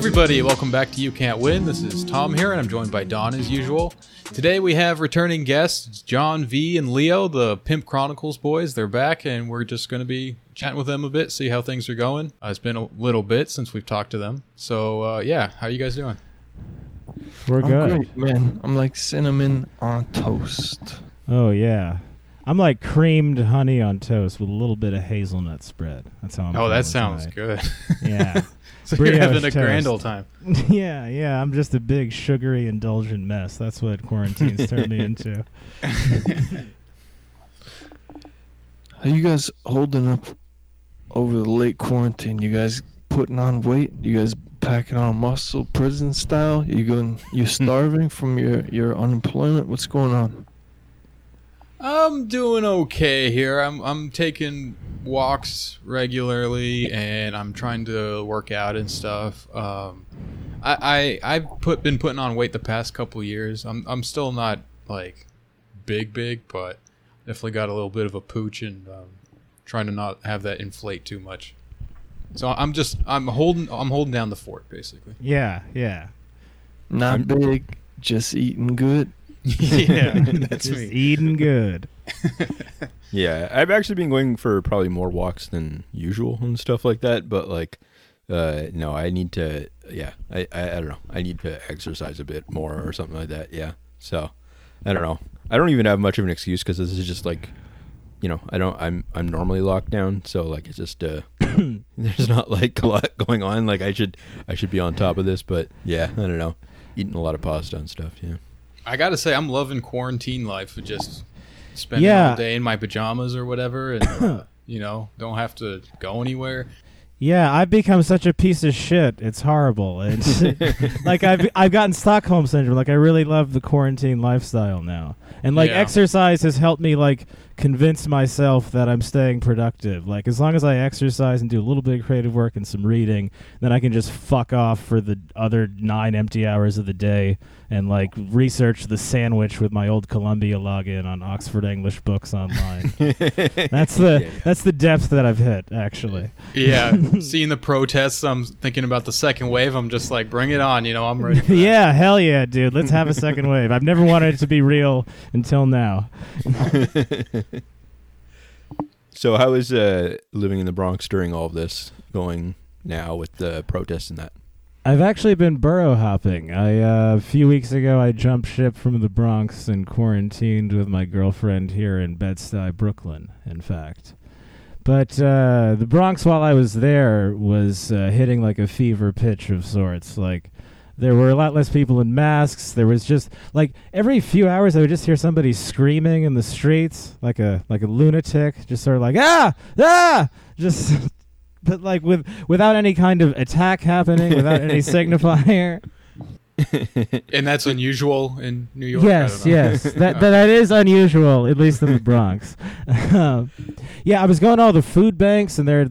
everybody. Welcome back to You Can't Win. This is Tom here, and I'm joined by Don as usual. Today we have returning guests John V and Leo, the Pimp Chronicles boys. They're back, and we're just going to be chatting with them a bit, see how things are going. It's been a little bit since we've talked to them. So, yeah, how are you guys doing? We're good. I'm great, man. I'm like cinnamon on toast. Oh, yeah. I'm like creamed honey on toast with a little bit of hazelnut spread. That's how I'm feeling. Oh, that sounds good. Yeah. So brioche, you're having a grand old time. Yeah. I'm just a big sugary indulgent mess. That's what quarantine's turned me into. How you guys holding up over the late quarantine? You guys putting on weight? You guys packing on muscle prison style? You're starving from your unemployment? What's going on? I'm doing okay here. I'm taking walks regularly, and I'm trying to work out and stuff. I've been putting on weight the past couple years. I'm still not like big, but definitely got a little bit of a pooch, and trying to not have that inflate too much. So I'm holding down the fort basically. Yeah. Not big, just eating good. Yeah, that's just me. Eating good. Yeah, I've actually been going for probably more walks than usual and stuff like that. But like, no, I need to. Yeah, I don't know. I need to exercise a bit more or something like that. Yeah. So I don't know. I don't even have much of an excuse because this is just like, you know, I'm normally locked down, so like it's just there's not like a lot going on. Like I should be on top of this, but yeah, I don't know. Eating a lot of pasta and stuff. Yeah. I gotta say, I'm loving quarantine life of just spending all day in my pajamas or whatever, and you know, don't have to go anywhere. Yeah, I've become such a piece of shit. It's horrible. It's like I've gotten Stockholm syndrome. Like I really love the quarantine lifestyle now, and like exercise has helped me like convince myself that I'm staying productive. Like as long as I exercise and do a little bit of creative work and some reading, then I can just fuck off for the other 9 empty hours of the day and like research the sandwich with my old Columbia login on Oxford English books online. That's the depth that I've hit actually. Yeah. Seeing the protests, I'm thinking about the second wave. I'm just like, bring it on, you know, I'm ready. Yeah, hell yeah, dude. Let's have a second wave. I've never wanted it to be real until now. So how is living in the Bronx during all of this going now with the protests and that? I've actually been borough hopping. A few weeks ago, I jumped ship from the Bronx and quarantined with my girlfriend here in Bed-Stuy, Brooklyn, in fact. But the Bronx, while I was there, was hitting like a fever pitch of sorts. Like, there were a lot less people in masks. There was just, like, every few hours I would just hear somebody screaming in the streets, like a lunatic, just sort of like, ah! Ah! Just, but, like, without any kind of attack happening, without any signifier. And that's unusual in New York. Yes. That is unusual, at least in the Bronx. Yeah, I was going to all the food banks, and they've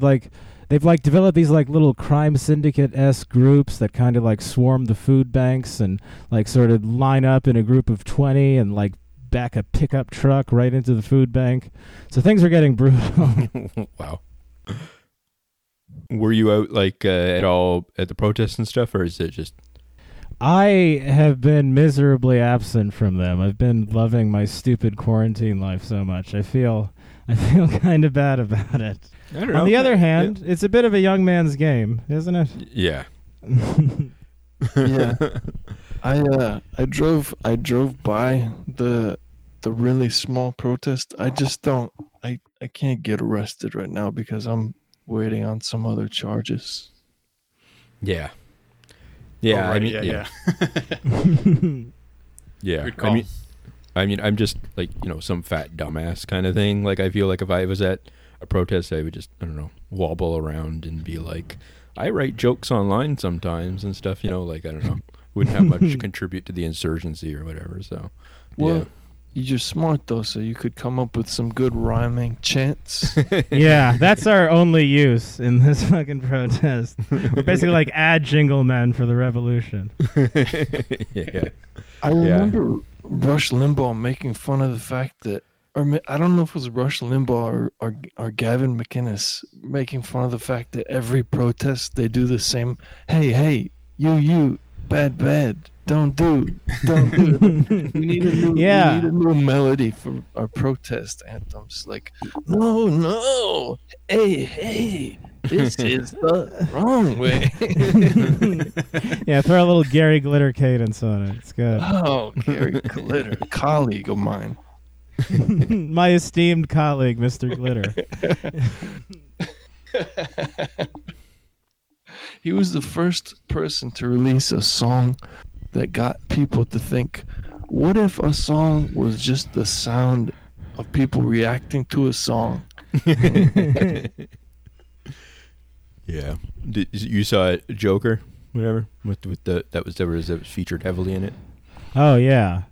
developed these like little crime syndicate-esque groups that kind of like swarm the food banks and like sort of line up in a group of 20 and like back a pickup truck right into the food bank. So things are getting brutal. Wow. Were you out like at all at the protests and stuff, or is it just? I have been miserably absent from them. I've been loving my stupid quarantine life so much. I feel kind of bad about it. I don't know. On the other hand, it's a bit of a young man's game, isn't it? Yeah. Yeah. I drove by the really small protest. I just don't. I can't get arrested right now because I'm waiting on some other charges. Yeah. Yeah, oh, right. I mean, yeah. Yeah. Good call. I mean, I'm just like, you know, some fat dumbass kind of thing. Like, I feel like if I was at a protest, I would just, I don't know, wobble around and be like, I write jokes online sometimes and stuff, you know, like, I don't know, wouldn't have much to contribute to the insurgency or whatever. So, well, yeah. You're smart, though, so you could come up with some good rhyming chants. Yeah, that's our only use in this fucking protest. We're basically like ad jingle men for the revolution. Yeah. I remember Rush Limbaugh making fun of the fact that, or I don't know if it was Rush Limbaugh or Gavin McInnes making fun of the fact that every protest they do the same, hey, you, bad, don't do. we need a new melody for our protest anthems. Like, no, hey. This is the wrong way. Yeah, throw a little Gary Glitter cadence on it. It's good. Oh, Gary Glitter, colleague of mine. My esteemed colleague, Mr. Glitter. He was the first person to release a song that got people to think, what if a song was just the sound of people reacting to a song? Yeah, you saw Joker, whatever, with the that was featured heavily in it. Oh yeah,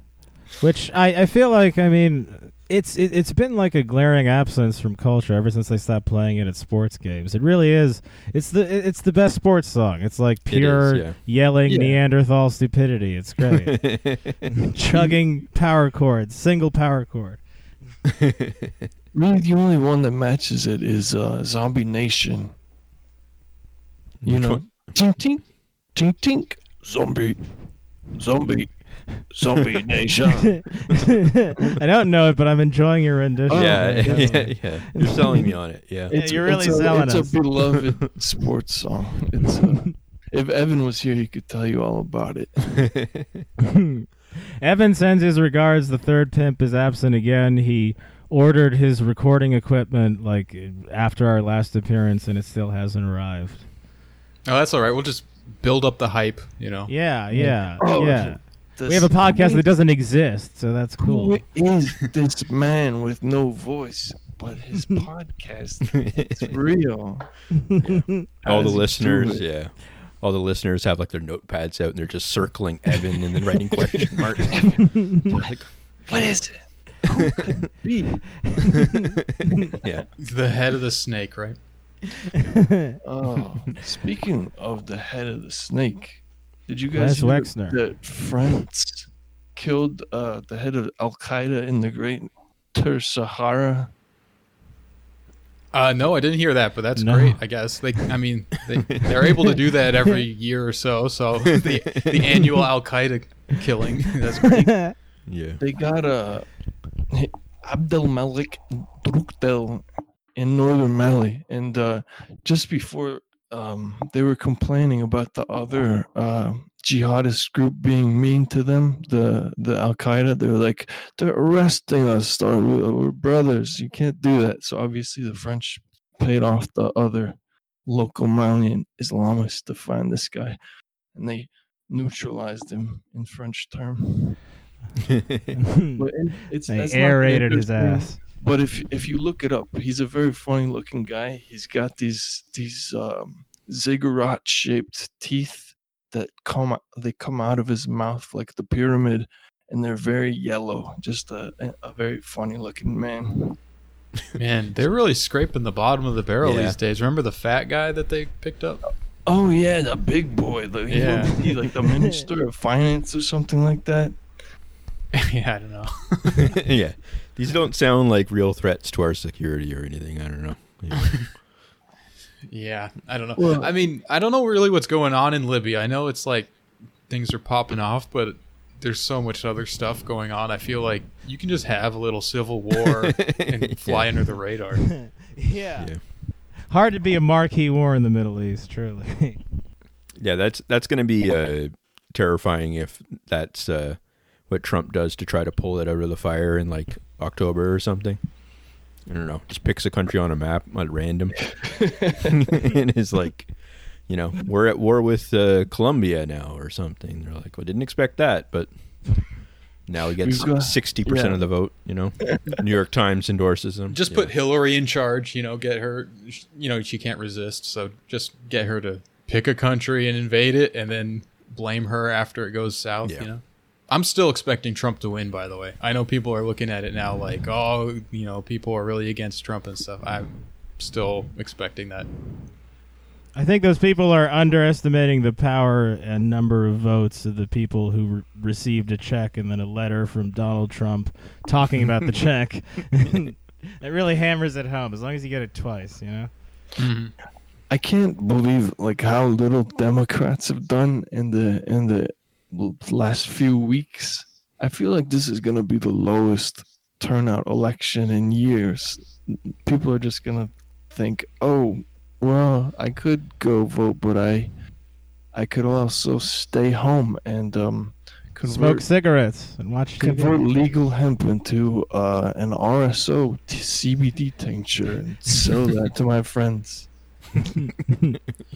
which I feel like, I mean, it's been like a glaring absence from culture ever since they stopped playing it at sports games. It really is. It's the best sports song. It's like pure yelling Neanderthal stupidity. It's great. Chugging power chords, single power chord. Really, the only one that matches it is Zombie Nation. You know, tink, tink, zombie nation. I don't know it, but I'm enjoying your rendition. Oh, yeah. You're selling me on it. Yeah, you're really selling us. It's a beloved sports song. It's if Evan was here, he could tell you all about it. Evan sends his regards. The third pimp is absent again. He ordered his recording equipment like after our last appearance, and it still hasn't arrived. Oh, that's all right. We'll just build up the hype, you know. Yeah. Oh, yeah. We have a podcast that doesn't exist, so that's cool. Who is this man with no voice, but his podcast is real? Yeah. All the listeners have like their notepads out, and they're just circling Evan and then writing question marks. Like, what is it? Who could it be? Yeah, the head of the snake, right? Oh, speaking of the head of the snake, did you guys hear that France killed the head of Al Qaeda in the Great Ter Sahara? No, I didn't hear that, but that's great. I guess they're able to do that every year or so. So the annual Al Qaeda killing, that's great. Yeah, they got Abdel Malik Droukdel in northern Mali, and just before they were complaining about the other jihadist group being mean to them, the Al Qaeda. They were like, "They're arresting us, we're brothers. You can't do that." So obviously, the French paid off the other local Malian Islamists to find this guy, and they neutralized him in French term. They aerated his ass. But if you look it up, he's a very funny-looking guy. He's got these ziggurat-shaped teeth that come out of his mouth like the pyramid, and they're very yellow. Just a very funny-looking man. Man, they're really scraping the bottom of the barrel these days. Remember the fat guy that they picked up? Oh, yeah, the big boy. He's like the minister of finance or something like that. Yeah, I don't know. Yeah. These don't sound like real threats to our security or anything. I don't know. Yeah, I don't know. Well, I don't know really what's going on in Libya. I know it's like things are popping off, but there's so much other stuff going on. I feel like you can just have a little civil war and fly under the radar. Yeah. Hard to be a marquee war in the Middle East, truly. Yeah, that's going to be terrifying if that's... what Trump does to try to pull it out of the fire in like October or something. I don't know. Just picks a country on a map at random. And is like, we're at war with Colombia now or something. They're like, well, didn't expect that, but now he gets 60% of the vote, New York Times endorses him. Just put Hillary in charge, get her, she can't resist. So just get her to pick a country and invade it and then blame her after it goes south, I'm still expecting Trump to win, by the way. I know people are looking at it now like, oh, people are really against Trump and stuff. I'm still expecting that. I think those people are underestimating the power and number of votes of the people who received a check and then a letter from Donald Trump talking about the check. It really hammers it home, as long as you get it twice, Mm-hmm. I can't believe like how little Democrats have done in the last few weeks. I feel like this is going to be the lowest turnout election in years. People are just going to think, oh, well, I could go vote, but I could also stay home and smoke cigarettes and watch TV. Convert legal hemp into an RSO CBD tincture and sell that to my friends.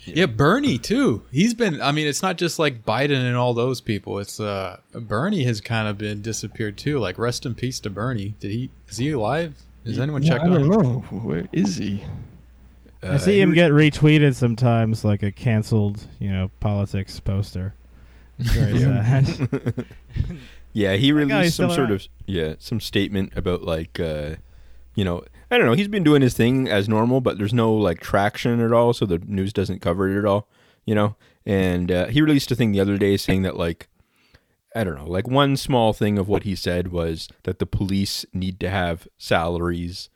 Yeah, Bernie too. He's been, I mean, it's not just like Biden and all those people. It's Bernie has kind of been disappeared too. Like, rest in peace to Bernie. Is he alive? Has anyone checked on him? I don't know. Where is he? I see him get retweeted sometimes, like a canceled, politics poster. Very sad. Yeah, he released some sort of some statement about like I don't know. He's been doing his thing as normal, but there's no like traction at all, so the news doesn't cover it at all, And he released a thing the other day saying that like, I don't know, like one small thing of what he said was that the police need to have salaries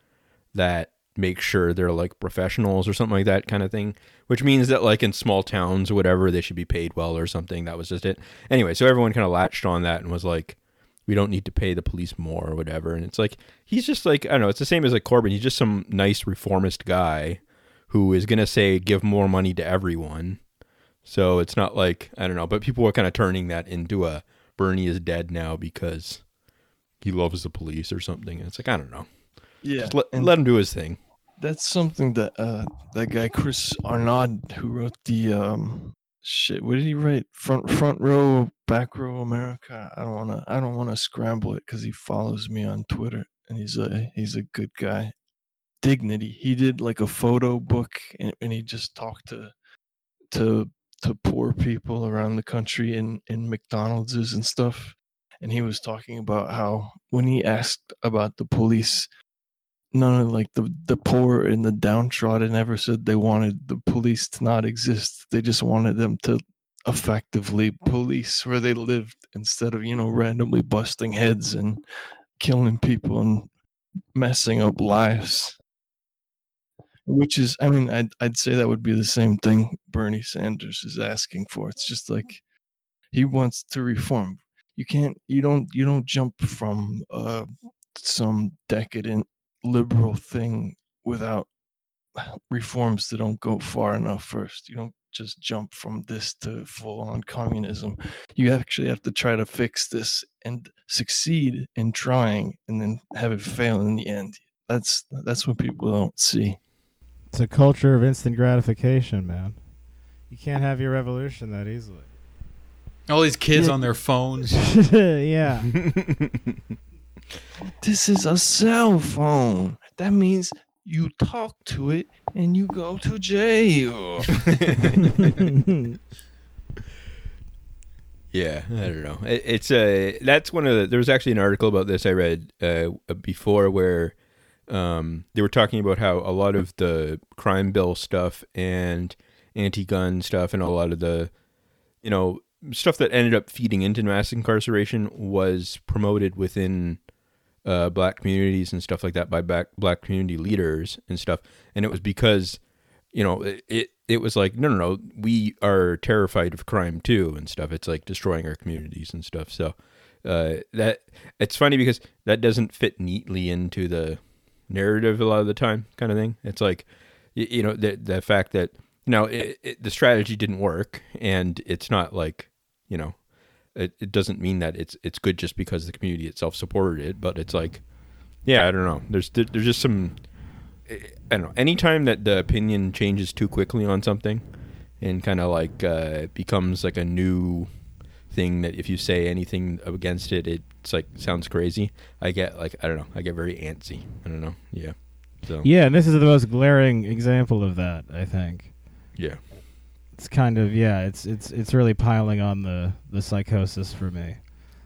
that make sure they're like professionals or something like that kind of thing, which means that like in small towns or whatever, they should be paid well or something. That was just it. Anyway, so everyone kind of latched on that and was like, we don't need to pay the police more or whatever. And it's like, he's just like, I don't know, it's the same as like Corbyn. He's just some nice reformist guy who is going to say, give more money to everyone. So it's not like, I don't know, but people are kind of turning that into a Bernie is dead now because he loves the police or something. And it's like, I don't know. Yeah. Just let him do his thing. That's something that that guy, Chris Arnaud, who wrote the shit, what did he write? Front row, back row, America. I don't wanna scramble it because he follows me on Twitter and he's a good guy. Dignity. He did like a photo book and he just talked to poor people around the country in McDonald's and stuff. And he was talking about how when he asked about the police, none of like the poor and the downtrodden ever said they wanted the police to not exist. They just wanted them to effectively police where they lived instead of, randomly busting heads and killing people and messing up lives. Which is, I mean, I'd say that would be the same thing Bernie Sanders is asking for. It's just like he wants to reform. You don't jump from some decadent liberal thing without reforms that don't go far enough first. You don't just jump from this to full-on communism. You actually have to try to fix this and succeed in trying and then have it fail in the end. That's what people don't see. It's a culture of instant gratification, man. You can't have your revolution that easily. All these kids on their phones. Yeah. This is a cell phone. That means you talk to it and you go to jail. Yeah, I don't know. That's one of the. There was actually an article about this I read before where they were talking about how a lot of the crime bill stuff and anti-gun stuff and a lot of the, stuff that ended up feeding into mass incarceration was promoted within black communities and stuff like that by black community leaders and stuff. And it was because, it was like, no, we are terrified of crime too and stuff. It's like destroying our communities and stuff. So that it's funny because that doesn't fit neatly into the narrative a lot of the time kind of thing. It's like, the fact that, the strategy didn't work, and it's not like, it doesn't mean that it's good just because the community itself supported it, but it's like, I don't know. There's just some, I don't know, anytime that the opinion changes too quickly on something and kind of like becomes like a new thing that if you say anything against it, it's like sounds crazy. I get like, I don't know, I get very antsy. I don't know. Yeah. So. Yeah, and this is the most glaring example of that, I think. Yeah. It's kind of, it's really piling on the psychosis for me.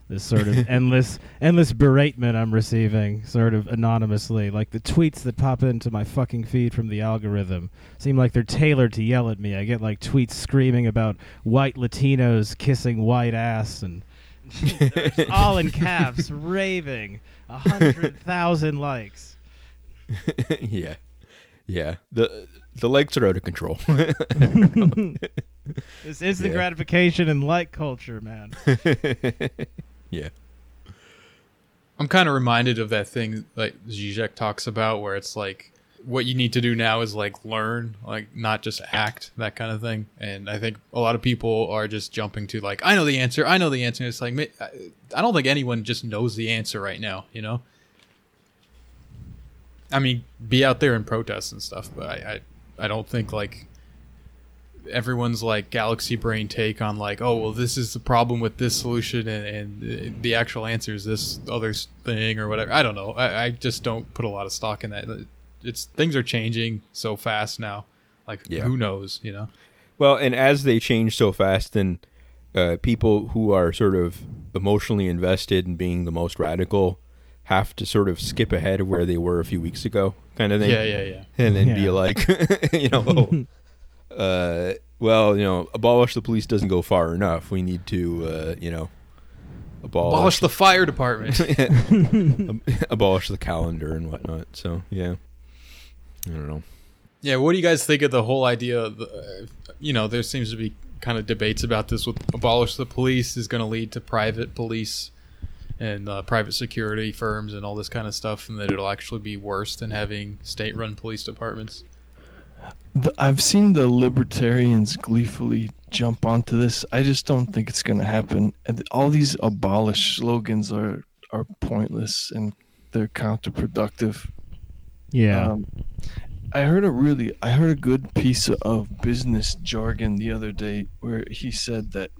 This sort of endless beratement I'm receiving sort of anonymously. Like the tweets that pop into my fucking feed from the algorithm seem like they're tailored to yell at me. I get like tweets screaming about white Latinos kissing white ass and all in caps, raving, 100,000 likes. Yeah. Yeah, the lakes are out of control. This instant gratification and like culture, man. Yeah. I'm kind of reminded of that thing like Zizek talks about where it's like what you need to do now is like learn, like not just act, that kind of thing. And I think a lot of people are just jumping to like, I know the answer. I know the answer. It's like, I don't think anyone just knows the answer right now, you know? I mean, be out there and protest and stuff, but I don't think like everyone's like galaxy brain take on like, oh, well, this is the problem with this solution and the actual answer is this other thing or whatever. I don't know. I just don't put a lot of stock in that. It's things are changing so fast now. Like, who knows, you know? Well, and as they change so fast, then people who are sort of emotionally invested in being the most radical have to sort of skip ahead of where they were a few weeks ago, kind of thing. Yeah. And then be like, you know, well, you know, abolish the police doesn't go far enough. We need to, you know, abolish the fire department. Abolish the calendar and whatnot. So, yeah, I don't know. Yeah, what do you guys think of the whole idea of, you know, there seems to be kind of debates about this with abolish the police is going to lead to private police and private security firms and all this kind of stuff, and that it'll actually be worse than having state-run police departments. I've seen the libertarians gleefully jump onto this. I just don't think it's going to happen. All these abolish slogans are pointless and they're counterproductive. Yeah. I heard a good piece of business jargon the other day where he said that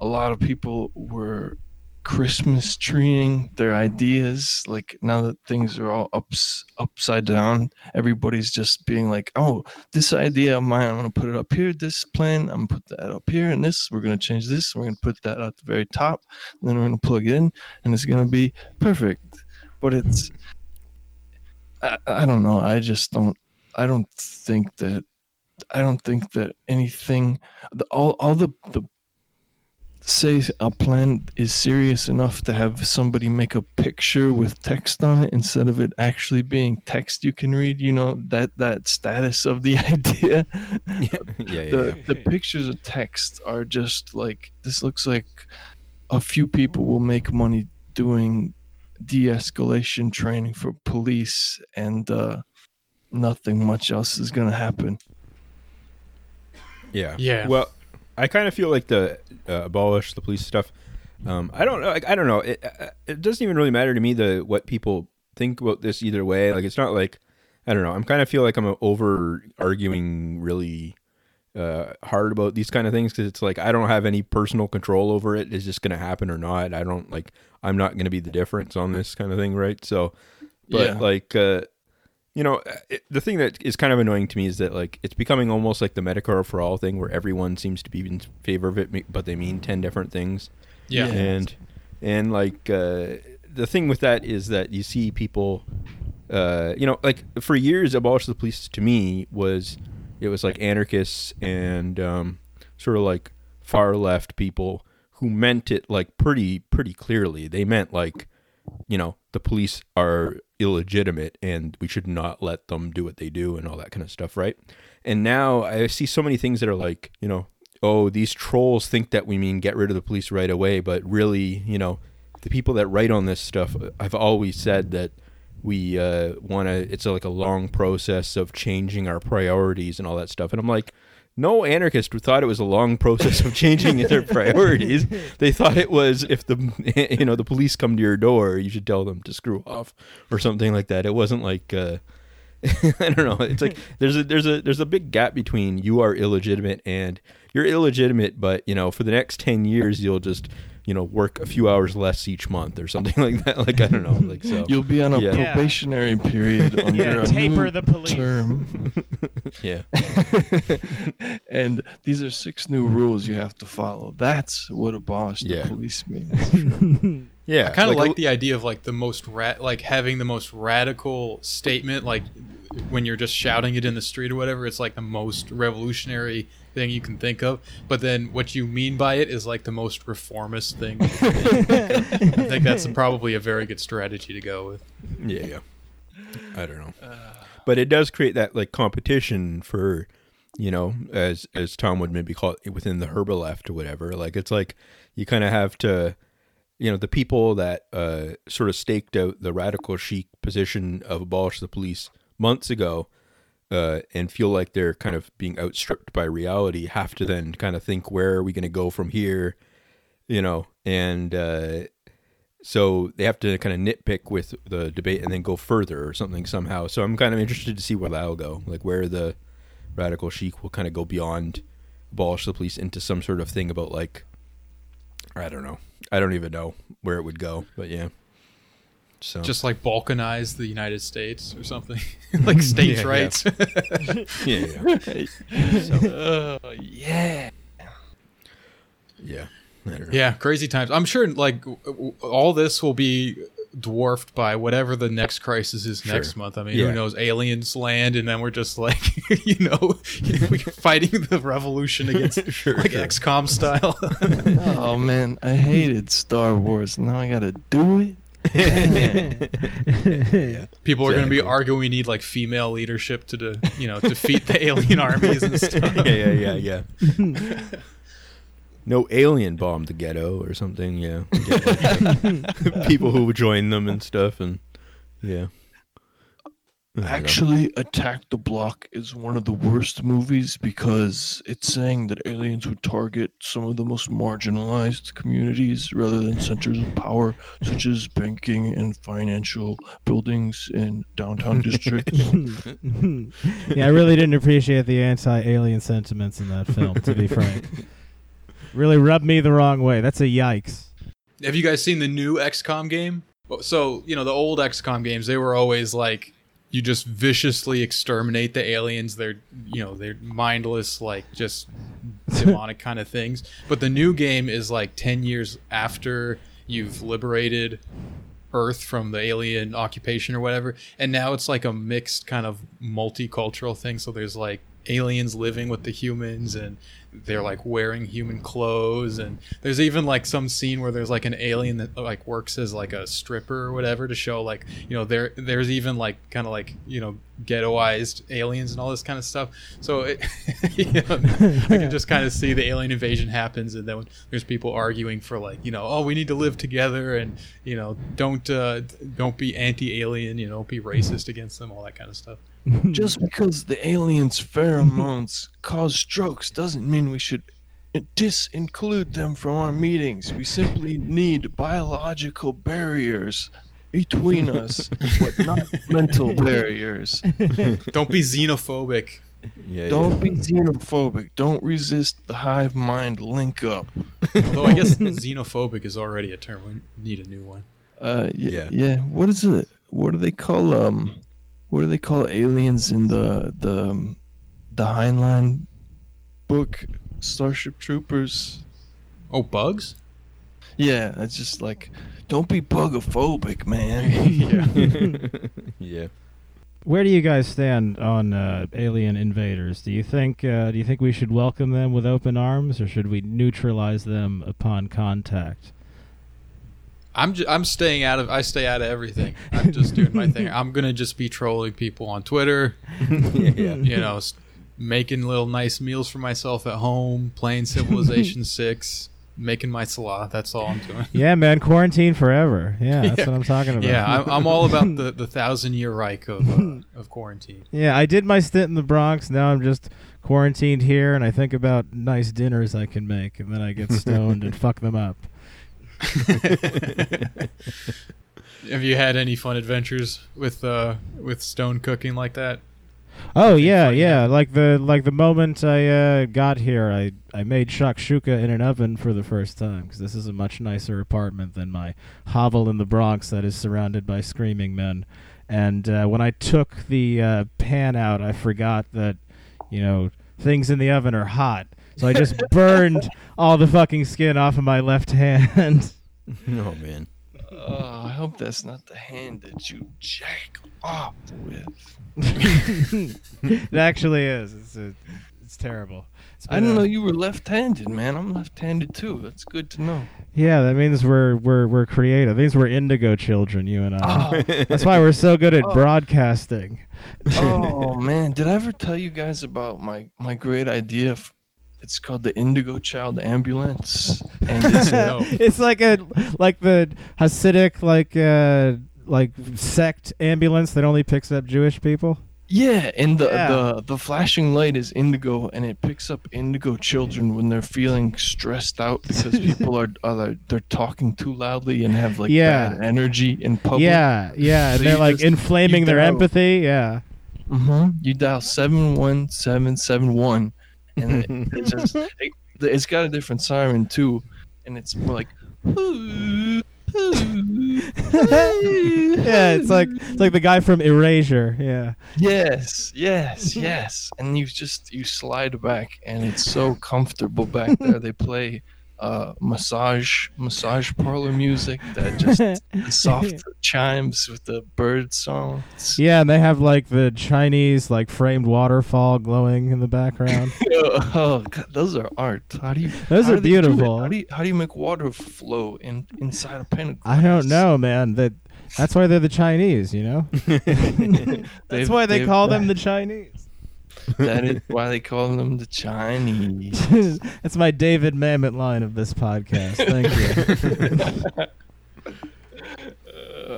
a lot of people were Christmas treeing their ideas. Like now that things are all upside down, everybody's just being like, oh, this idea of mine, I'm gonna put it up here, this plan, I'm gonna put that up here, and this, we're gonna change this, we're gonna put that at the very top, and then we're gonna plug it in and it's gonna be perfect. But it's I don't know, I don't think that anything, all the say a plan is serious enough to have somebody make a picture with text on it instead of it actually being text you can read, you know, that status of the idea. The pictures of text are just like, this looks like a few people will make money doing de-escalation training for police, and nothing much else is going to happen. Yeah. Well, I kind of feel like the abolish the police stuff. I don't know. It doesn't even really matter to me what people think about this either way. Like, it's not like, I don't know. I'm kind of feel like I'm over arguing really hard about these kind of things because it's like I don't have any personal control over it. Is this going to happen or not? I don't like. I'm not going to be the difference on this kind of thing, right? So, but you know, the thing that is kind of annoying to me is that, like, it's becoming almost like the Medicare for all thing where everyone seems to be in favor of it, but they mean 10 different things. Yeah. And like, the thing with that is that you see people, you know, like, for years, abolish the police to me was like anarchists and sort of like far left people who meant it like pretty clearly. They meant like, you know, the police are illegitimate and we should not let them do what they do and all that kind of stuff, right? And now I see so many things that are like, you know, oh, these trolls think that we mean get rid of the police right away, but really, you know, the people that write on this stuff, I've always said that we want to, it's like a long process of changing our priorities and all that stuff. And I'm like, no anarchist who thought it was a long process of changing their priorities. They thought it was if the police come to your door, you should tell them to screw off or something like that. It wasn't like I don't know. It's like there's a big gap between you are illegitimate and you're illegitimate, but you know for the next 10 years you'll just work a few hours less each month or something like that. Like I don't know. Like so you'll be on a probationary period on your taper the police term. Yeah. And these are 6 new rules you have to follow. That's what abolish the police means. Yeah. I kind of like the idea of like the most having the most radical statement, like when you're just shouting it in the street or whatever, it's like the most revolutionary thing you can think of, but then what you mean by it is like the most reformist thing. I think that's probably a very good strategy to go with. Yeah. I don't know. But it does create that like competition for, you know, as Tom would maybe call it, within the herba left or whatever. Like, it's like you kind of have to, you know, the people that sort of staked out the radical chic position of abolish the police months ago and feel like they're kind of being outstripped by reality have to then kind of think, where are we going to go from here? You know, and so they have to kind of nitpick with the debate and then go further or something somehow. So I'm kind of interested to see where that'll go, like where the radical chic will kind of go beyond abolish the police into some sort of thing about, like, I don't know. I don't even know where it would go, but yeah. So just like balkanize the United States or something, like states' rights. Yeah. Yeah. So. Yeah. Yeah. I don't know. Yeah. Crazy times. I'm sure like all this will be dwarfed by whatever the next crisis is next month. I mean, who knows? Aliens land, and then we're just like, you know, we're fighting the revolution against XCOM style. Oh man, I hated Star Wars. Now I gotta do it. Yeah. People are going to be arguing we need like female leadership to defeat the alien armies and stuff. Yeah. No alien bombed the ghetto or something. Yeah. People who would join them and stuff, and yeah. Actually, Attack the Block is one of the worst movies because it's saying that aliens would target some of the most marginalized communities rather than centers of power, such as banking and financial buildings in downtown districts. Yeah, I really didn't appreciate the anti-alien sentiments in that film, to be frank. Really rubbed me the wrong way. That's a yikes. Have you guys seen the new XCOM game? So, you know, the old XCOM games, they were always like, you just viciously exterminate the aliens. They're, you know, they're mindless, like just demonic kind of things. But the new game is like 10 years after you've liberated Earth from the alien occupation or whatever. And now it's like a mixed kind of multicultural thing. So there's like aliens living with the humans, and they're like wearing human clothes. And there's even like some scene where there's like an alien that like works as like a stripper or whatever to show like, you know, there's even like kind of like, you know, ghettoized aliens and all this kind of stuff. So it, you know, I can just kind of see the alien invasion happens, and then there's people arguing for like, you know, oh, we need to live together, and, you know, don't be anti-alien, you know, be racist against them, all that kind of stuff. Just because the aliens' pheromones cause strokes doesn't mean we should disinclude them from our meetings. We simply need biological barriers between us, but not mental barriers. Don't be xenophobic. Yeah, Don't be xenophobic. Don't resist the hive mind link up. Although I guess xenophobic is already a term. We need a new one. Yeah. What is it? What do they call What do they call aliens in the Heinlein book, Starship Troopers? Oh, bugs? Yeah, it's just like, don't be bugophobic, man. Yeah. Where do you guys stand on alien invaders? Do you think we should welcome them with open arms, or should we neutralize them upon contact? I stay out of everything. I'm just doing my thing. I'm going to just be trolling people on Twitter, you know, making little nice meals for myself at home, playing Civilization 6, making my salah. That's all I'm doing. Yeah, man. Quarantine forever. Yeah, that's what I'm talking about. Yeah, I'm all about the 1,000-year Reich of quarantine. Yeah, I did my stint in the Bronx. Now I'm just quarantined here, and I think about nice dinners I can make, and then I get stoned and fuck them up. Have you had any fun adventures with stone cooking like that? Oh yeah, yeah. Like the moment I got here, I made shakshuka in an oven for the first time, because this is a much nicer apartment than my hovel in the Bronx that is surrounded by screaming men. And when I took the pan out, I forgot that, you know, things in the oven are hot. So I just burned all the fucking skin off of my left hand. Oh, man. I hope that's not the hand that you jack off with. It actually is. It's a It's terrible. I didn't know you were left-handed, man. I'm left-handed too. That's good to know. Yeah, that means we're creative. That means we're indigo children, you and I. Oh. That's why we're so good at broadcasting. Oh man, did I ever tell you guys about my great idea? It's called the Indigo Child Ambulance, and it's, it's like the Hasidic like sect ambulance that only picks up Jewish people. Yeah, and the flashing light is indigo, and it picks up indigo children when they're feeling stressed out because people they're talking too loudly and have bad energy in public. Yeah, yeah, and so they're inflaming their empathy. Yeah. Mm-hmm. You dial 71771, and it just it's got a different siren too, and it's more like. Yeah, it's like the guy from Erasure. Yeah. Yes. And you slide back, and it's so comfortable back there. They play massage parlor music that just soft chimes with the bird song. Yeah, and they have the Chinese framed waterfall glowing in the background. Oh God, those are art. Those are beautiful. How do you make water flow inside a pane of glass? I don't know, man. That's why they're the Chinese, you know. That's why they call them the Chinese. That is why they call them the Chinese. That's my David Mamet line of this podcast. Thank you.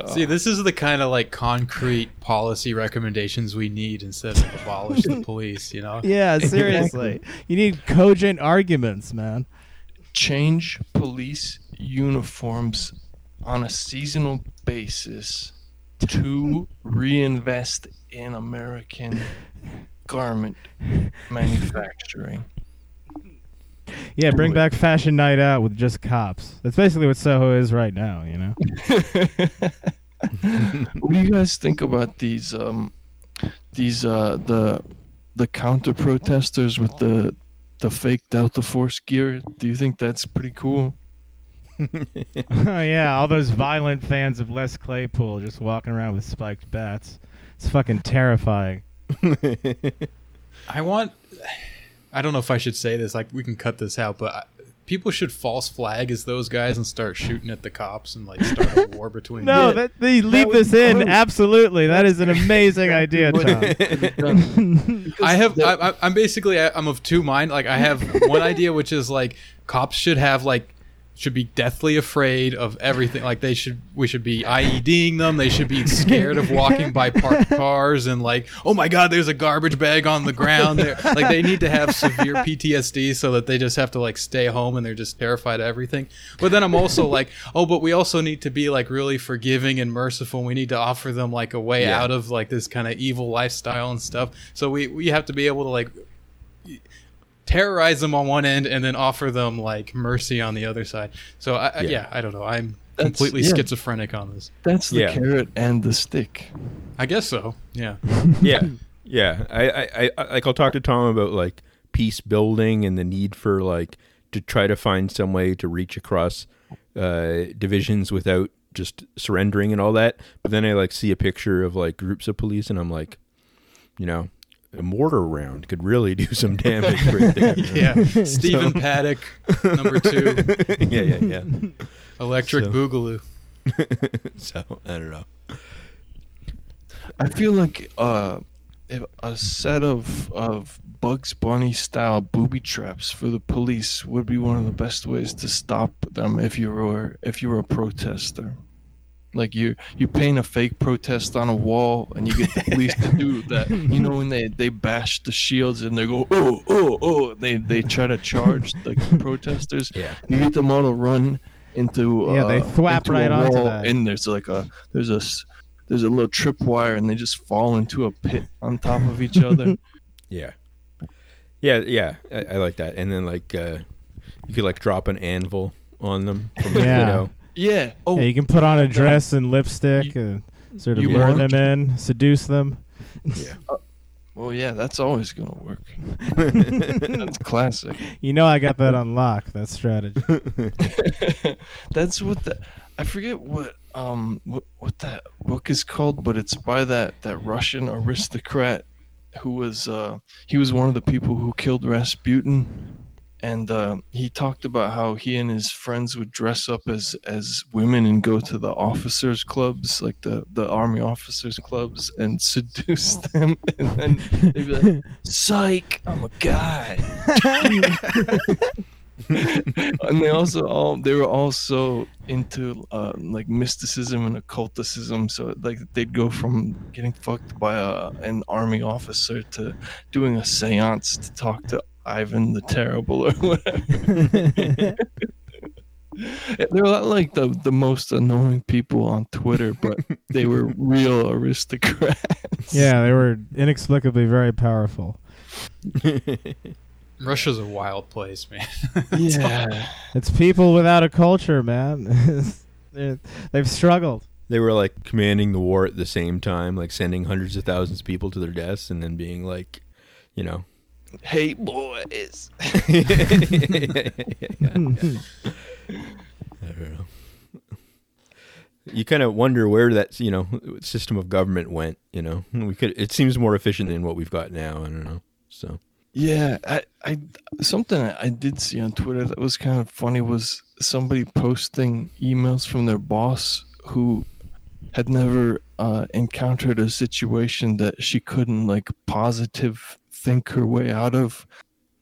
See, this is the kind of concrete policy recommendations we need instead of abolish the police, you know? Yeah, seriously. You need cogent arguments, man. Change police uniforms on a seasonal basis to reinvest in American garment manufacturing. Yeah, bring back Fashion Night Out with just cops. That's basically what Soho is right now, you know. What do you guys think about these the counter protesters with the fake Delta Force gear? Do you think that's pretty cool? Oh yeah, all those violent fans of Les Claypool just walking around with spiked bats. It's fucking terrifying. I don't know if I should say this, we can cut this out, but people should false flag as those guys and start shooting at the cops and start a war between them. Absolutely, that is an amazing idea, Tom. I'm of two minds. I have one idea, which is cops should have should be deathly afraid of everything. We should be IEDing them. They should be scared of walking by parked cars and oh my God, there's a garbage bag on the ground there. They need to have severe PTSD so that they just have to stay home and they're just terrified of everything. But then I'm also but we also need to be really forgiving and merciful. We need to offer them a way out of this kind of evil lifestyle and stuff. So we have to be able to terrorize them on one end and then offer them mercy on the other side. So I don't know. I'm completely schizophrenic on this. That's the carrot and the stick. I guess so. Yeah. Yeah. Yeah. I I'll talk to Tom about peace building and the need for to try to find some way to reach across divisions without just surrendering and all that. But then I see a picture of groups of police and I'm you know, a mortar round could really do some damage right there. Yeah. Stephen Paddock, number 2. Yeah. Electric Boogaloo. So, I don't know. I feel if a set of Bugs Bunny-style booby traps for the police would be one of the best ways to stop them if you were a protester. You paint a fake protest on a wall and you get the police to do that. You know, when they bash the shields and they go, oh, they try to charge the protesters. Yeah. You get them all to run into they thwap right onto that. And there's there's a little tripwire and they just fall into a pit on top of each other. Yeah. Yeah. I like that. And then you could drop an anvil on them. You know. Yeah. Oh, yeah, you can put on a dress and lipstick and sort of lure them in, seduce them. Yeah. Well, yeah, that's always going to work. That's classic. You know, I got that on lock, that strategy. That's what I forget what that book is called, but it's by that Russian aristocrat who was he was one of the people who killed Rasputin, and he talked about how he and his friends would dress up as women and go to the officers' clubs, like the army officers' clubs, and seduce them, and then they'd be like, "Psych, I'm a guy." And they were all so into like mysticism and occulticism, so like they'd go from getting fucked by an army officer to doing a seance to talk to Ivan the Terrible or whatever. They're not like the most annoying people on Twitter, but they were real aristocrats. Yeah, they were inexplicably very powerful. Russia's a wild place, man. Yeah. It's people without a culture, man. They've struggled. They were like commanding the war at the same time, like sending hundreds of thousands of people to their deaths and then being like, you know, "Hey, boys." I don't know. You kind of wonder where that, you know, system of government went, you know. It seems more efficient than what we've got now, I don't know. So yeah, I something I did see on Twitter that was kind of funny was somebody posting emails from their boss who had never encountered a situation that she couldn't like positive think her way out of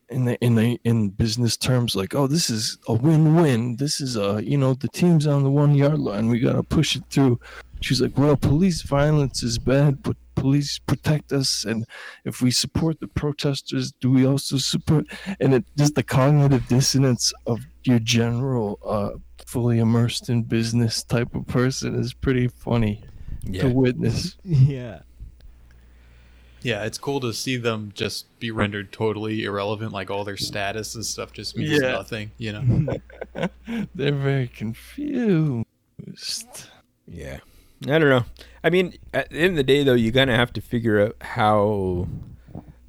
in business terms, like, "Oh, this is a win-win. This is a, you know, the team's on the 1 yard line. We got to push it through." She's like, "Well, police violence is bad, but police protect us, and if we support the protesters, do we also support?" And it just the cognitive dissonance of your general fully immersed in business type of person is pretty funny to witness. Yeah, it's cool to see them just be rendered totally irrelevant, like all their status and stuff just means nothing, you know. They're very confused. Yeah, I don't know. I mean, at the end of the day, though, you kind of have to figure out how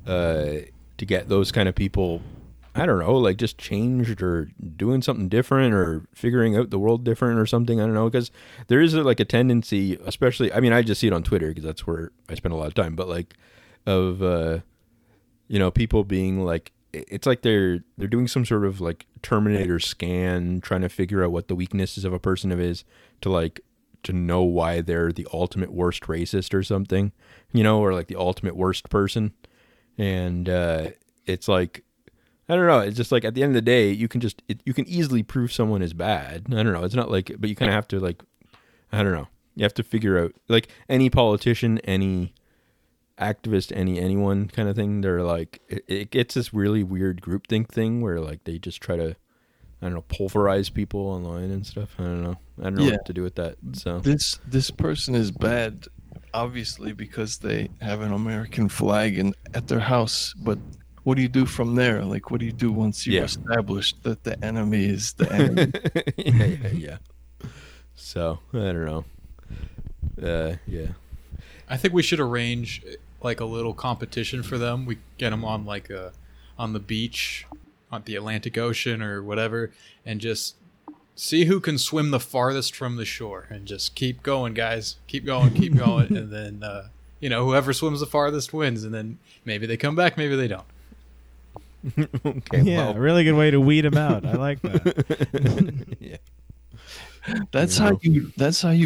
to get those kind of people, I don't know, like just changed or doing something different or figuring out the world different or something. I don't know, because there is like a tendency, especially, I mean, I just see it on Twitter because that's where I spend a lot of time, but like of, you know, people being like, it's like they're doing some sort of like Terminator scan, trying to figure out what the weaknesses of a person is to like, to know why they're the ultimate worst racist or something, you know, or like the ultimate worst person. And it's like, I don't know. It's just like at the end of the day, you can easily prove someone is bad. I don't know. It's not like, but you kind of have to like, I don't know. You have to figure out like any politician, any activist, anyone kind of thing. They're like, it gets this really weird groupthink thing where like they just try to, I don't know, pulverize people online and stuff. I don't know what to do with that. So this person is bad, obviously, because they have an American flag at their house. But what do you do from there? Like, what do you do once you've established that the enemy is the enemy? Yeah. So I don't know. Yeah. I think we should arrange like a little competition for them. We get them on like on the beach, on the Atlantic Ocean or whatever, and just see who can swim the farthest from the shore, and just keep going, guys, keep going and then you know, whoever swims the farthest wins, and then maybe they come back, maybe they don't. Okay, yeah, well, really good way to weed them out. I like that. Yeah. That's how you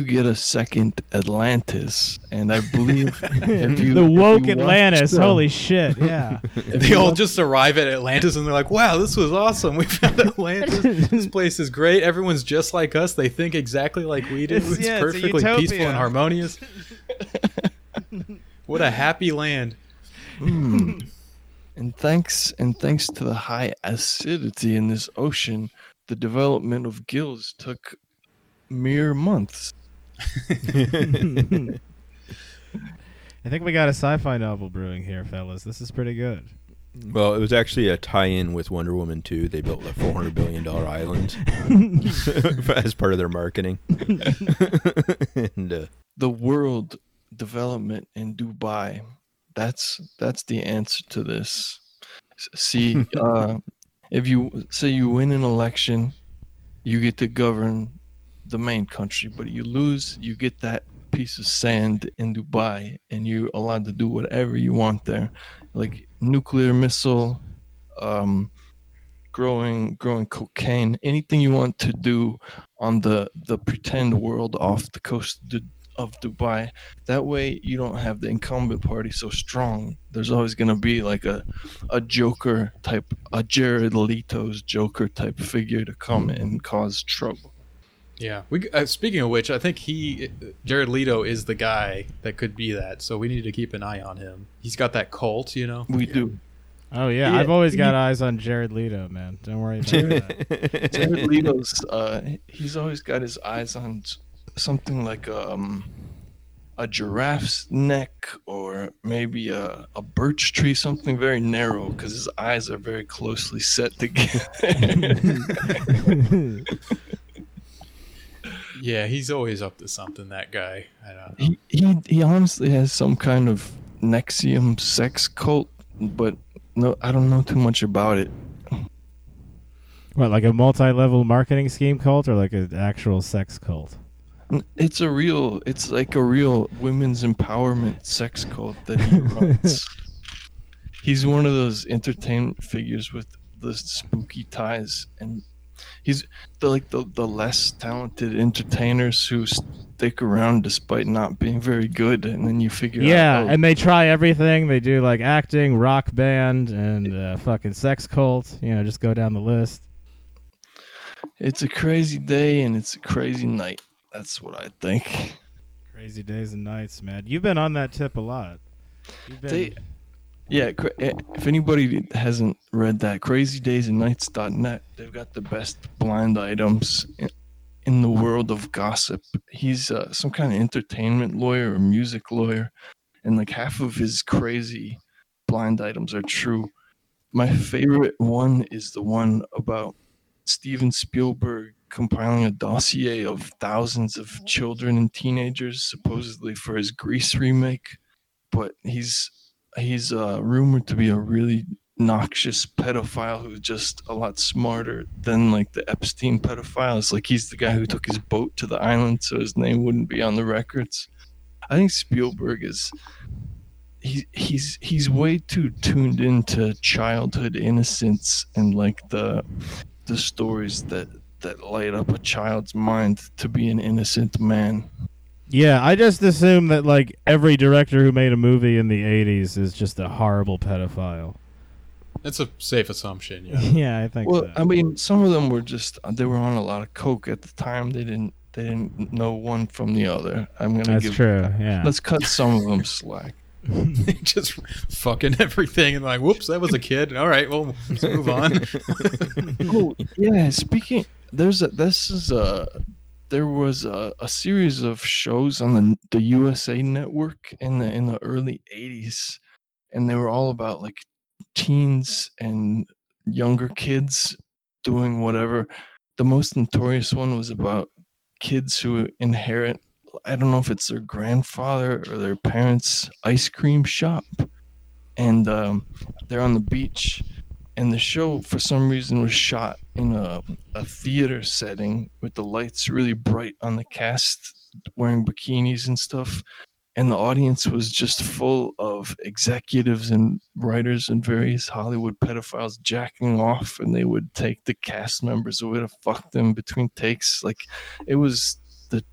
get a second Atlantis, and I believe the woke Atlantis. Holy shit! Yeah, they all just arrive at Atlantis and they're like, "Wow, this was awesome. We found Atlantis. This place is great. Everyone's just like us. They think exactly like we do. It's perfectly peaceful and harmonious. What a happy land!" Mm. And thanks to the high acidity in this ocean, the development of gills took mere months. I think we got a sci-fi novel brewing here, fellas. This is pretty good. Well, it was actually a tie-in with Wonder Woman 2. They built a $400 billion island as part of their marketing. And, the world development in Dubai. That's the answer to this. See, if you say you win an election, you get to govern the main country, but you lose, you get that piece of sand in Dubai and you're allowed to do whatever you want there, like nuclear missile, growing cocaine, anything you want to do on the pretend world off the coast of Dubai. That way you don't have the incumbent party so strong. There's always going to be like a Joker type, a Jared Leto's Joker type figure to come and cause trouble. Yeah. We speaking of which, I think Jared Leto is the guy that could be that. So we need to keep an eye on him. He's got that cult, you know. We do. Oh yeah, I've always got eyes on Jared Leto, man. Don't worry about that. Jared Leto's he's always got his eyes on something like a giraffe's neck or maybe a birch tree, something very narrow, because his eyes are very closely set together. Yeah, he's always up to something, that guy. I don't know. He honestly has some kind of Nexium sex cult, but no, I don't know too much about it. What, like a multi-level marketing scheme cult or like an actual sex cult? It's like a real women's empowerment sex cult that he runs. He's one of those entertainment figures with the spooky ties, and he's the less talented entertainers who stick around despite not being very good, and then you figure out. Yeah, and they try everything. They do like acting, rock band, and fucking sex cult. You know, just go down the list. It's a crazy day and it's a crazy night. That's what I think. Crazy days and nights, man. You've been on that tip a lot. Yeah, if anybody hasn't read that, crazydaysandnights.net, they've got the best blind items in the world of gossip. He's some kind of entertainment lawyer or music lawyer, and like half of his crazy blind items are true. My favorite one is the one about Steven Spielberg compiling a dossier of thousands of children and teenagers, supposedly for his Grease remake, but he's rumored to be a really noxious pedophile who's just a lot smarter than like the Epstein pedophiles. Like he's the guy who took his boat to the island so his name wouldn't be on the records. I think Spielberg is he's way too tuned into childhood innocence and like the stories that light up a child's mind to be an innocent man. Yeah, I just assume that like every director who made a movie in the 80s is just a horrible pedophile. That's a safe assumption, yeah. Yeah, I think so. Well, I mean, some of them were just they were on a lot of coke at the time. They didn't know one from the other. That's true. Yeah. Let's cut some of them slack. Just fucking everything and like, whoops, that was a kid. All right, well, let's move on. Oh, yeah, speaking there was a series of shows on the USA Network in the early 80s, and they were all about like teens and younger kids doing whatever. The most notorious one was about kids who inherit, I don't know if it's their grandfather or their parents' ice cream shop, and they're on the beach. And the show, for some reason, was shot in a theater setting with the lights really bright on the cast, wearing bikinis and stuff. And the audience was just full of executives and writers and various Hollywood pedophiles jacking off, and they would take the cast members away to fuck them between takes. Like, it was the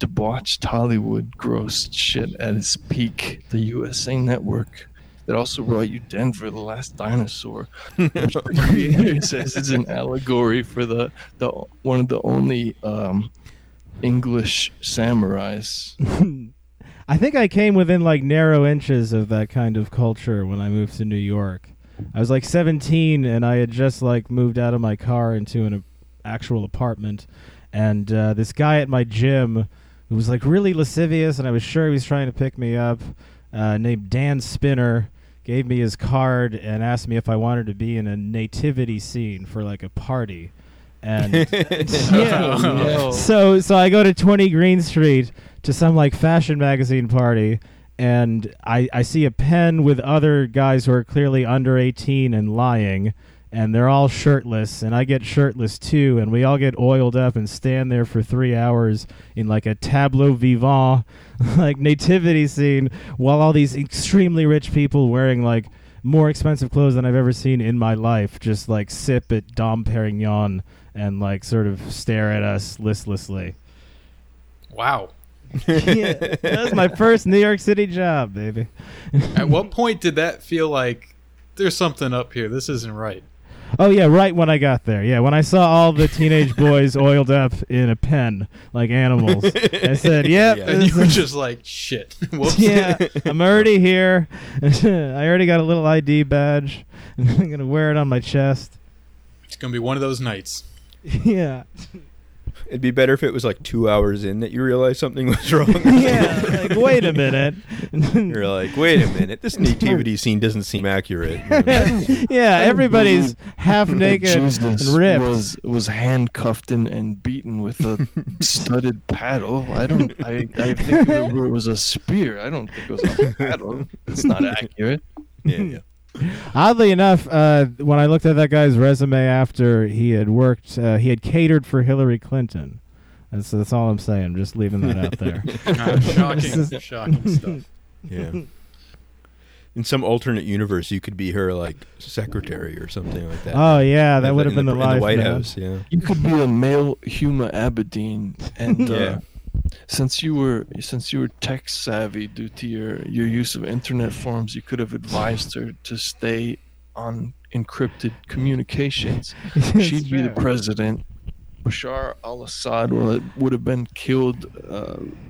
debauched Hollywood gross shit at its peak, the USA Network. That also brought you Denver, the Last Dinosaur. It says it's an allegory for the one of the only English samurais. I think I came within like narrow inches of that kind of culture when I moved to New York. I was like 17 and I had just like moved out of my car into an actual apartment. And this guy at my gym who was like really lascivious and I was sure he was trying to pick me up, named Dan Spinner, gave me his card and asked me if I wanted to be in a nativity scene for like a party. And yeah. So I go to 20 Green Street to some like fashion magazine party, and I see a pen with other guys who are clearly under 18 and lying, and they're all shirtless, and I get shirtless too, and we all get oiled up and stand there for 3 hours in like a tableau vivant, like nativity scene, while all these extremely rich people wearing like more expensive clothes than I've ever seen in my life just like sip at Dom Perignon and like sort of stare at us listlessly. Wow. Yeah, that was my first New York City job, baby. At what point did that feel like there's something up here? This isn't right. Oh, yeah, right when I got there. Yeah, when I saw all the teenage boys oiled up in a pen like animals, I said, yep. Yeah. And you were just like, shit. Whoops. Yeah, I'm already here. I already got a little ID badge. I'm going to wear it on my chest. It's going to be one of those nights. Yeah. It'd be better if it was like 2 hours in that you realized something was wrong. Yeah, like, wait a minute. You're like, wait a minute. This nativity scene doesn't seem accurate. Yeah, everybody's half naked and ripped. Was handcuffed and beaten with a studded paddle. I think it was a spear. I don't think it was a paddle. It's not accurate. Yeah. Oddly enough, when I looked at that guy's resume after he had worked, he had catered for Hillary Clinton. And so that's all I'm saying. I'm just leaving that out there. Shocking stuff. Yeah. In some alternate universe, you could be her, like, secretary or something like that. Oh, yeah. That would have been the life. In the White House, yeah. You could be a male Huma Abedin. And, yeah. Since you were tech savvy due to your use of internet forums, you could have advised her to stay on encrypted communications. She'd be the president. Bashar al-Assad would have been killed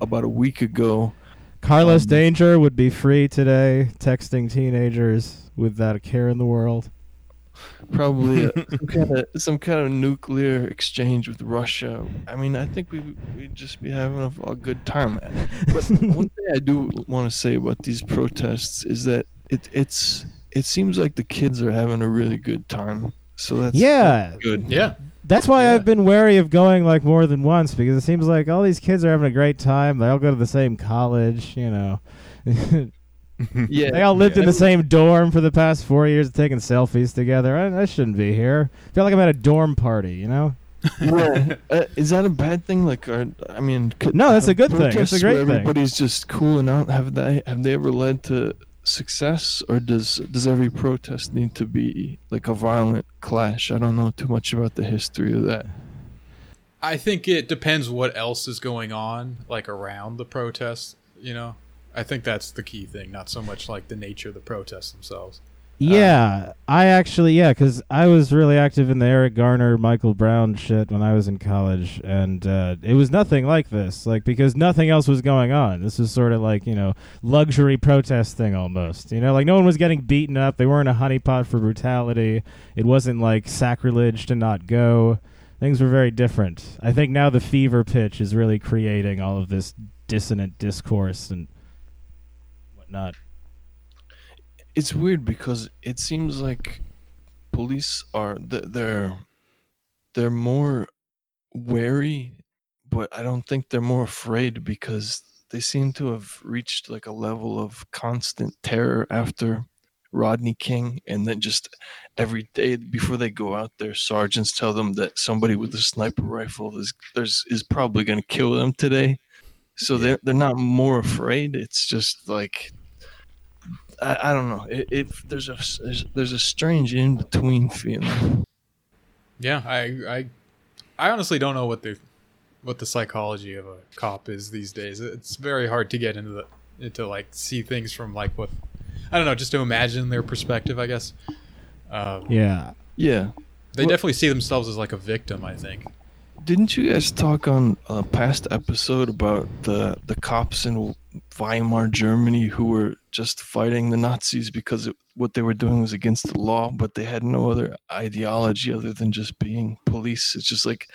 about a week ago. Carlos Danger would be free today, texting teenagers without a care in the world. Probably some kind of nuclear exchange with Russia. I mean, I think we'd just be having a good time at it. But one thing I do want to say about these protests is that it seems like the kids are having a really good time. So that's good. Yeah. That's why I've been wary of going like more than once, because it seems like all these kids are having a great time. They all go to the same college, you know. Yeah, they all lived in the same dorm for the past 4 years, taking selfies together. I shouldn't be here. I feel like I'm at a dorm party, you know? Well, is that a bad thing? Like, no, that's a good thing. That's a great thing. Everybody's just cooling out. Have they ever led to success, or does every protest need to be like a violent clash? I don't know too much about the history of that. I think it depends what else is going on, like around the protest, you know? I think that's the key thing, not so much like the nature of the protests themselves. Yeah, I actually, because I was really active in the Eric Garner, Michael Brown shit when I was in college, and it was nothing like this, like, because nothing else was going on. This was sort of like, you know, luxury protest thing almost, you know, like no one was getting beaten up. They weren't a honeypot for brutality. It wasn't like sacrilege to not go. Things were very different. I think now the fever pitch is really creating all of this dissonant discourse and not. It's weird because it seems like police are they're more wary, but I don't think they're more afraid, because they seem to have reached like a level of constant terror after Rodney King, and then just every day before they go out, their sergeants tell them that somebody with a sniper rifle is probably going to kill them today. So they're not more afraid. It's just like I don't know. There's a strange in between feeling. Yeah, I honestly don't know what the psychology of a cop is these days. It's very hard to get into like see things from like what I don't know, just to imagine their perspective, I guess. Yeah. They definitely see themselves as like a victim, I think. Didn't you guys talk on a past episode about the cops in Weimar, Germany, who were just fighting the Nazis because what they were doing was against the law, but they had no other ideology other than just being police? It's just like,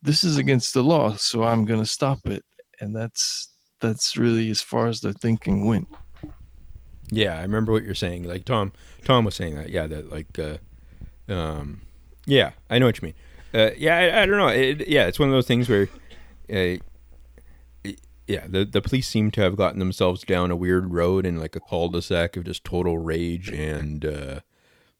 this is against the law, so I'm going to stop it. And that's really as far as their thinking went. Yeah, I remember what you're saying. Like Tom was saying that. Yeah, that like, yeah, I know what you mean. I don't know. It's one of those things where, the police seem to have gotten themselves down a weird road in like a cul-de-sac of just total rage and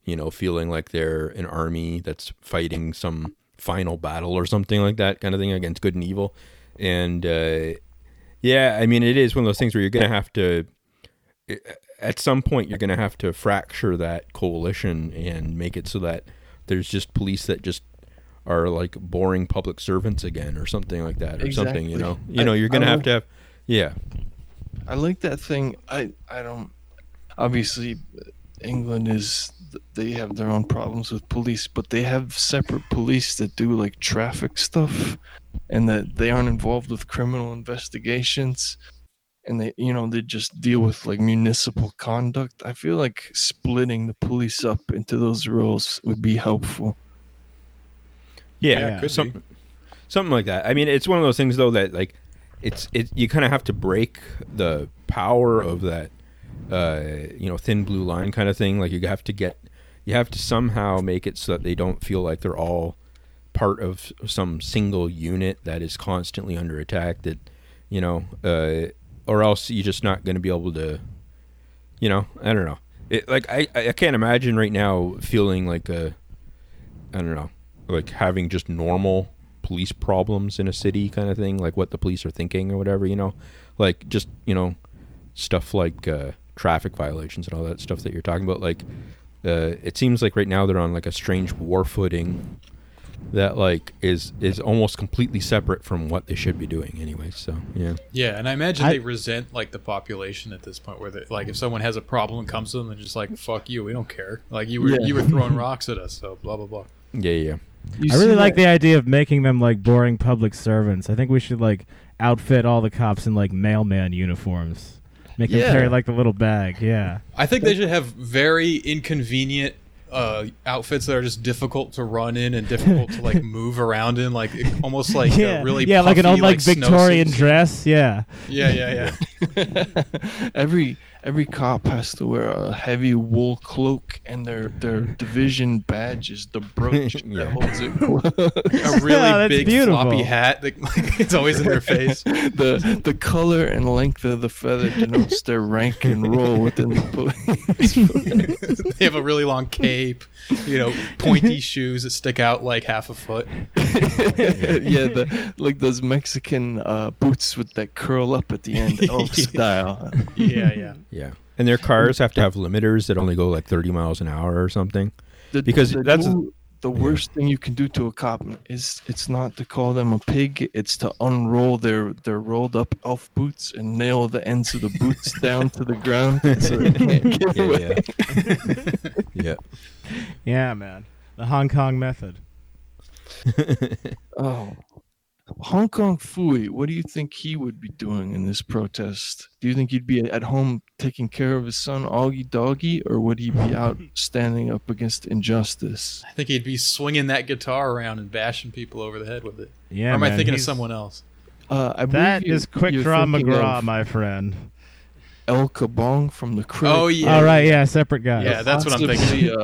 you know, feeling like they're an army that's fighting some final battle or something like that kind of thing against good and evil. And yeah, I mean, it is one of those things where you're going to have to, at some point, you're going to have to fracture that coalition and make it so that there's just police that just are like boring public servants again or something like that, or exactly. Something, you know, you're going to have, yeah. I like that thing. I don't, obviously England is, they have their own problems with police, but they have separate police that do like traffic stuff and that they aren't involved with criminal investigations. And they, you know, they just deal with like municipal conduct. I feel like splitting the police up into those roles would be helpful. Yeah, something like that. I mean, it's one of those things though that like it's you kind of have to break the power of that thin blue line kind of thing. Like you have to somehow make it so that they don't feel like they're all part of some single unit that is constantly under attack. That or else you're just not going to be able to. I don't know. I can't imagine right now feeling like like having just normal police problems in a city kind of thing, like what the police are thinking or whatever, like just, stuff like traffic violations and all that stuff that you're talking about. Like it seems like right now they're on like a strange war footing that like is almost completely separate from what they should be doing anyway. So, yeah. Yeah. And I imagine they resent like the population at this point where they, like if someone has a problem and comes to them, they're just like, fuck you. We don't care. Like you were throwing rocks at us. So blah, blah, blah. Yeah. Yeah. I really like the idea of making them like boring public servants. I think we should like outfit all the cops in like mailman uniforms. Make them carry like the little bag. Yeah. I think they should have very inconvenient outfits that are just difficult to run in and difficult to like move around in, like almost like really puffy, like an old like Victorian dress. Yeah. Yeah. Yeah. Yeah. Every cop has to wear a heavy wool cloak, and their division badge is the brooch that holds it. A really big floppy hat. Like, it's always in their face. The color and length of the feather denotes their rank and role within the police. They have a really long cape, pointy shoes that stick out like half a foot. Yeah, like those Mexican boots with that curl up at the end, elf style. Yeah, yeah. Yeah, and their cars have to have limiters that only go like 30 miles an hour or something. The worst thing you can do to a cop is it's not to call them a pig. It's to unroll their rolled up elf boots and nail the ends of the boots down to the ground so they can't get away. Yeah. Yeah, man. The Hong Kong method. Oh. Hong Kong Phooey, what do you think he would be doing in this protest? Do you think he'd be at home taking care of his son, Augie Doggy, or would he be out standing up against injustice? I think he'd be swinging that guitar around and bashing people over the head with it. Yeah, or am I thinking of someone else? That is Quick Draw McGraw, my friend. El Kabong from The Critic. Oh, yeah. All right, yeah, separate guy. Yeah, that's what I'm thinking.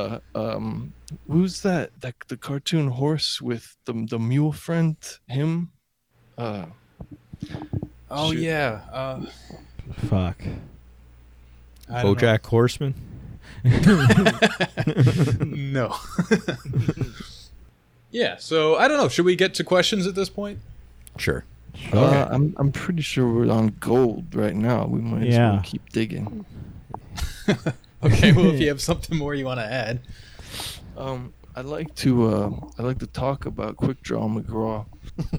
Who's that? The cartoon horse with the mule friend? Him? Fuck. BoJack Horseman? No. Yeah. So I don't know. Should we get to questions at this point? Sure. Okay. I'm pretty sure we're on gold right now. We might as well keep digging. Okay. Well, if you have something more you want to add, I'd like to talk about Quick Draw McGraw.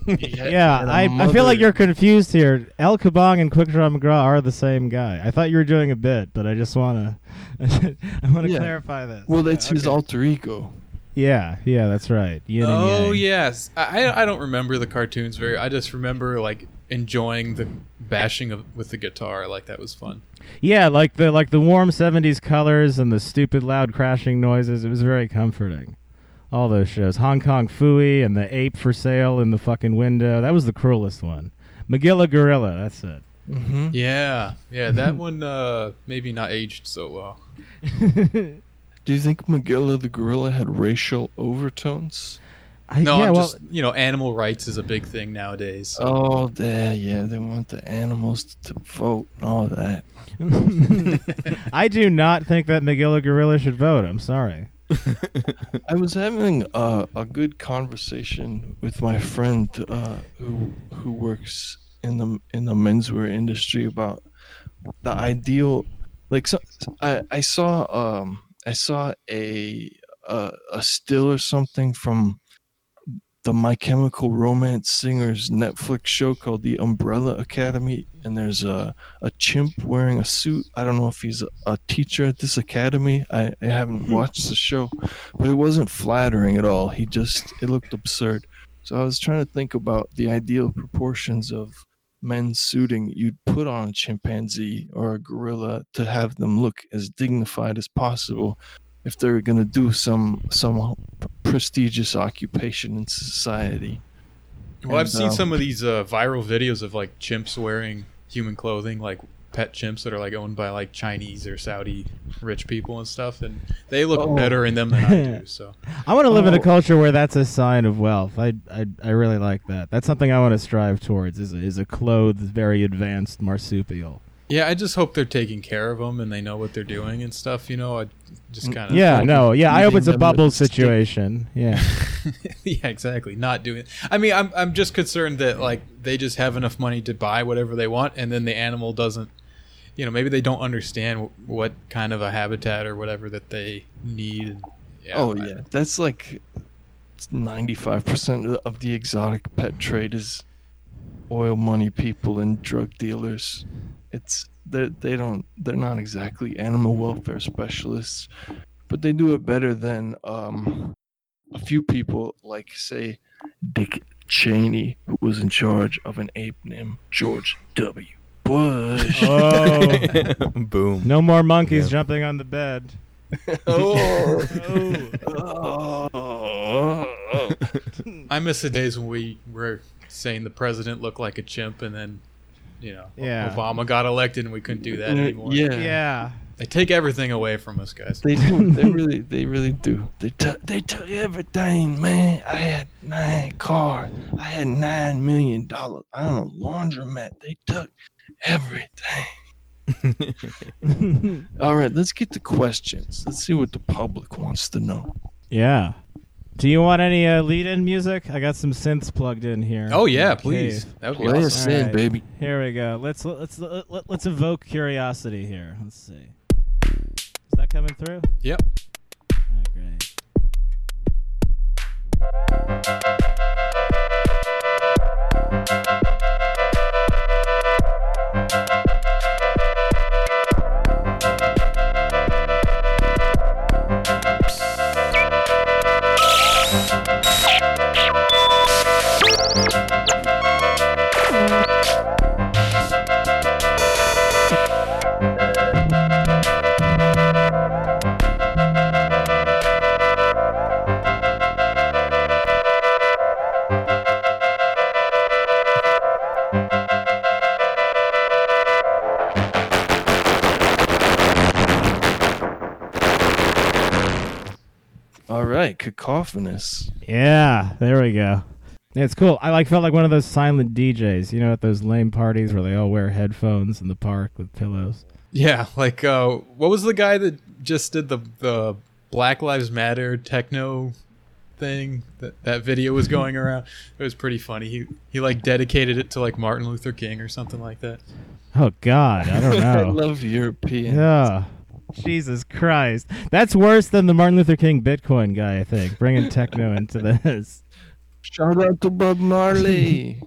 I feel like you're confused here. El Kabong and Quick Draw McGraw are the same guy. I thought you were doing a bit, but I just want to clarify this. Well, that's his alter ego. Yeah, that's right. Yes, I don't remember the cartoons very. I just remember like enjoying the bashing with the guitar. Like that was fun. Yeah, like the warm 70s colors and the stupid loud crashing noises. It was very comforting. All those shows, Hong Kong Phooey and the ape for sale in the fucking window. That was the cruelest one. Magilla Gorilla. That's it. Mm-hmm. Yeah, that one maybe not aged so well. Do you think Magilla the gorilla had racial overtones? Animal rights is a big thing nowadays. So. Oh, they want the animals to vote and all that. I do not think that Magilla gorilla should vote. I'm sorry. I was having a good conversation with my friend who works in the menswear industry about the ideal. Like, so, I saw a still or something from the My Chemical Romance singer's Netflix show called The Umbrella Academy, and there's a chimp wearing a suit. I don't know if he's a teacher at this academy. I haven't watched the show, but it wasn't flattering at all. It looked absurd. So I was trying to think about the ideal proportions of men suiting you'd put on a chimpanzee or a gorilla to have them look as dignified as possible if they're going to do some prestigious occupation in society. Well, I've seen some of these viral videos of like chimps wearing human clothing, like pet chimps that are like owned by like Chinese or Saudi rich people and stuff, and they look better in them than I do. So I want to live in a culture where that's a sign of wealth. I really like that. That's something I want to strive towards, is a clothed, very advanced marsupial. Yeah, I just hope they're taking care of them and they know what they're doing and stuff. You know, I just kind of I hope it's a bubble situation. Yeah, yeah, exactly. Not doing. I mean, I'm just concerned that like they just have enough money to buy whatever they want, and then the animal doesn't. You know, maybe they don't understand what kind of a habitat or whatever that they need. Yeah, that's like 95% of the exotic pet trade is oil money people and drug dealers. They're not exactly animal welfare specialists, but they do it better than a few people, like say Dick Cheney, who was in charge of an ape named George W. Bush. Oh, boom! No more monkeys jumping on the bed. I miss the days when we were saying the president looked like a chimp, and then. You know, Obama got elected and we couldn't do that anymore. Yeah. They take everything away from us, guys. They do. They really do. They took everything, man. I had 9 cars. I had $9 million. I don't know, laundromat. They took everything. All right, let's get to questions. Let's see what the public wants to know. Yeah. Do you want any lead-in music? I got some synths plugged in here. Oh yeah, please. That would be awesome. All right, baby. Here we go. Let's evoke curiosity here. Let's see. Is that coming through? Yep. Oh, great. Cacophonous. Yeah, there we go. It's cool. Felt like one of those silent DJs, you know, at those lame parties where they all wear headphones in the park with pillows. Yeah, like what was the guy that just did the Black Lives Matter techno thing? That video was going around. It was pretty funny. He like dedicated it to like Martin Luther King or something like that. Oh God, I don't know. I love Europeans. Yeah. Jesus Christ. That's worse than the Martin Luther King Bitcoin guy, I think. Bringing techno into this. Shout out to Bob Marley.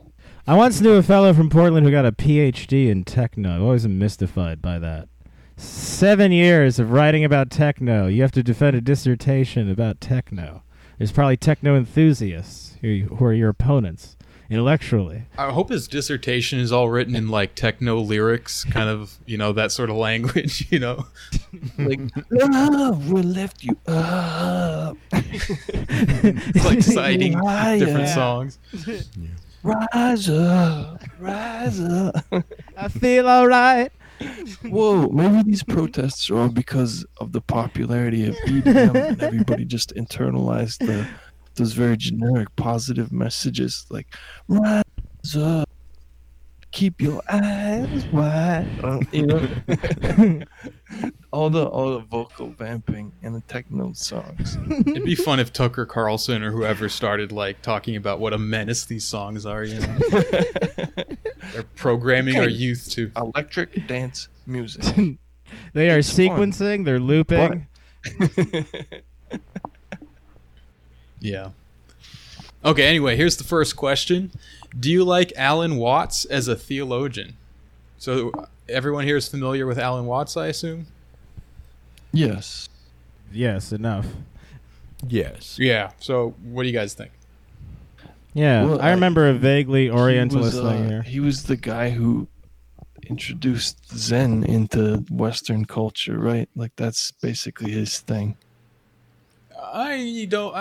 I once knew a fellow from Portland who got a PhD in techno. I've always been mystified by that. 7 years of writing about techno. You have to defend a dissertation about techno. There's probably techno enthusiasts who are your opponents intellectually. I hope his dissertation is all written in like techno lyrics, kind of, you know, that sort of language, you know. Like, love will lift you up. It's like citing different songs. Yeah. Rise up, rise up. I feel all right. Whoa, maybe these protests are all because of the popularity of EDM and everybody just internalized those very generic positive messages like rise up, keep your eyes wide, you know. all the vocal vamping and the techno songs. It'd be fun if Tucker Carlson or whoever started like talking about what a menace these songs are, you know. They're programming our youth to electric dance music. They are sequencing, fun. They're looping. Yeah. Okay, anyway, here's the first question. Do you like Alan Watts as a theologian? So everyone here is familiar with Alan Watts, I assume? Yes. Yes, enough. Yes. Yeah, so what do you guys think? Yeah, well, I remember a vaguely Orientalist thing here. He was the guy who introduced Zen into Western culture, right? Like, that's basically his thing. I don't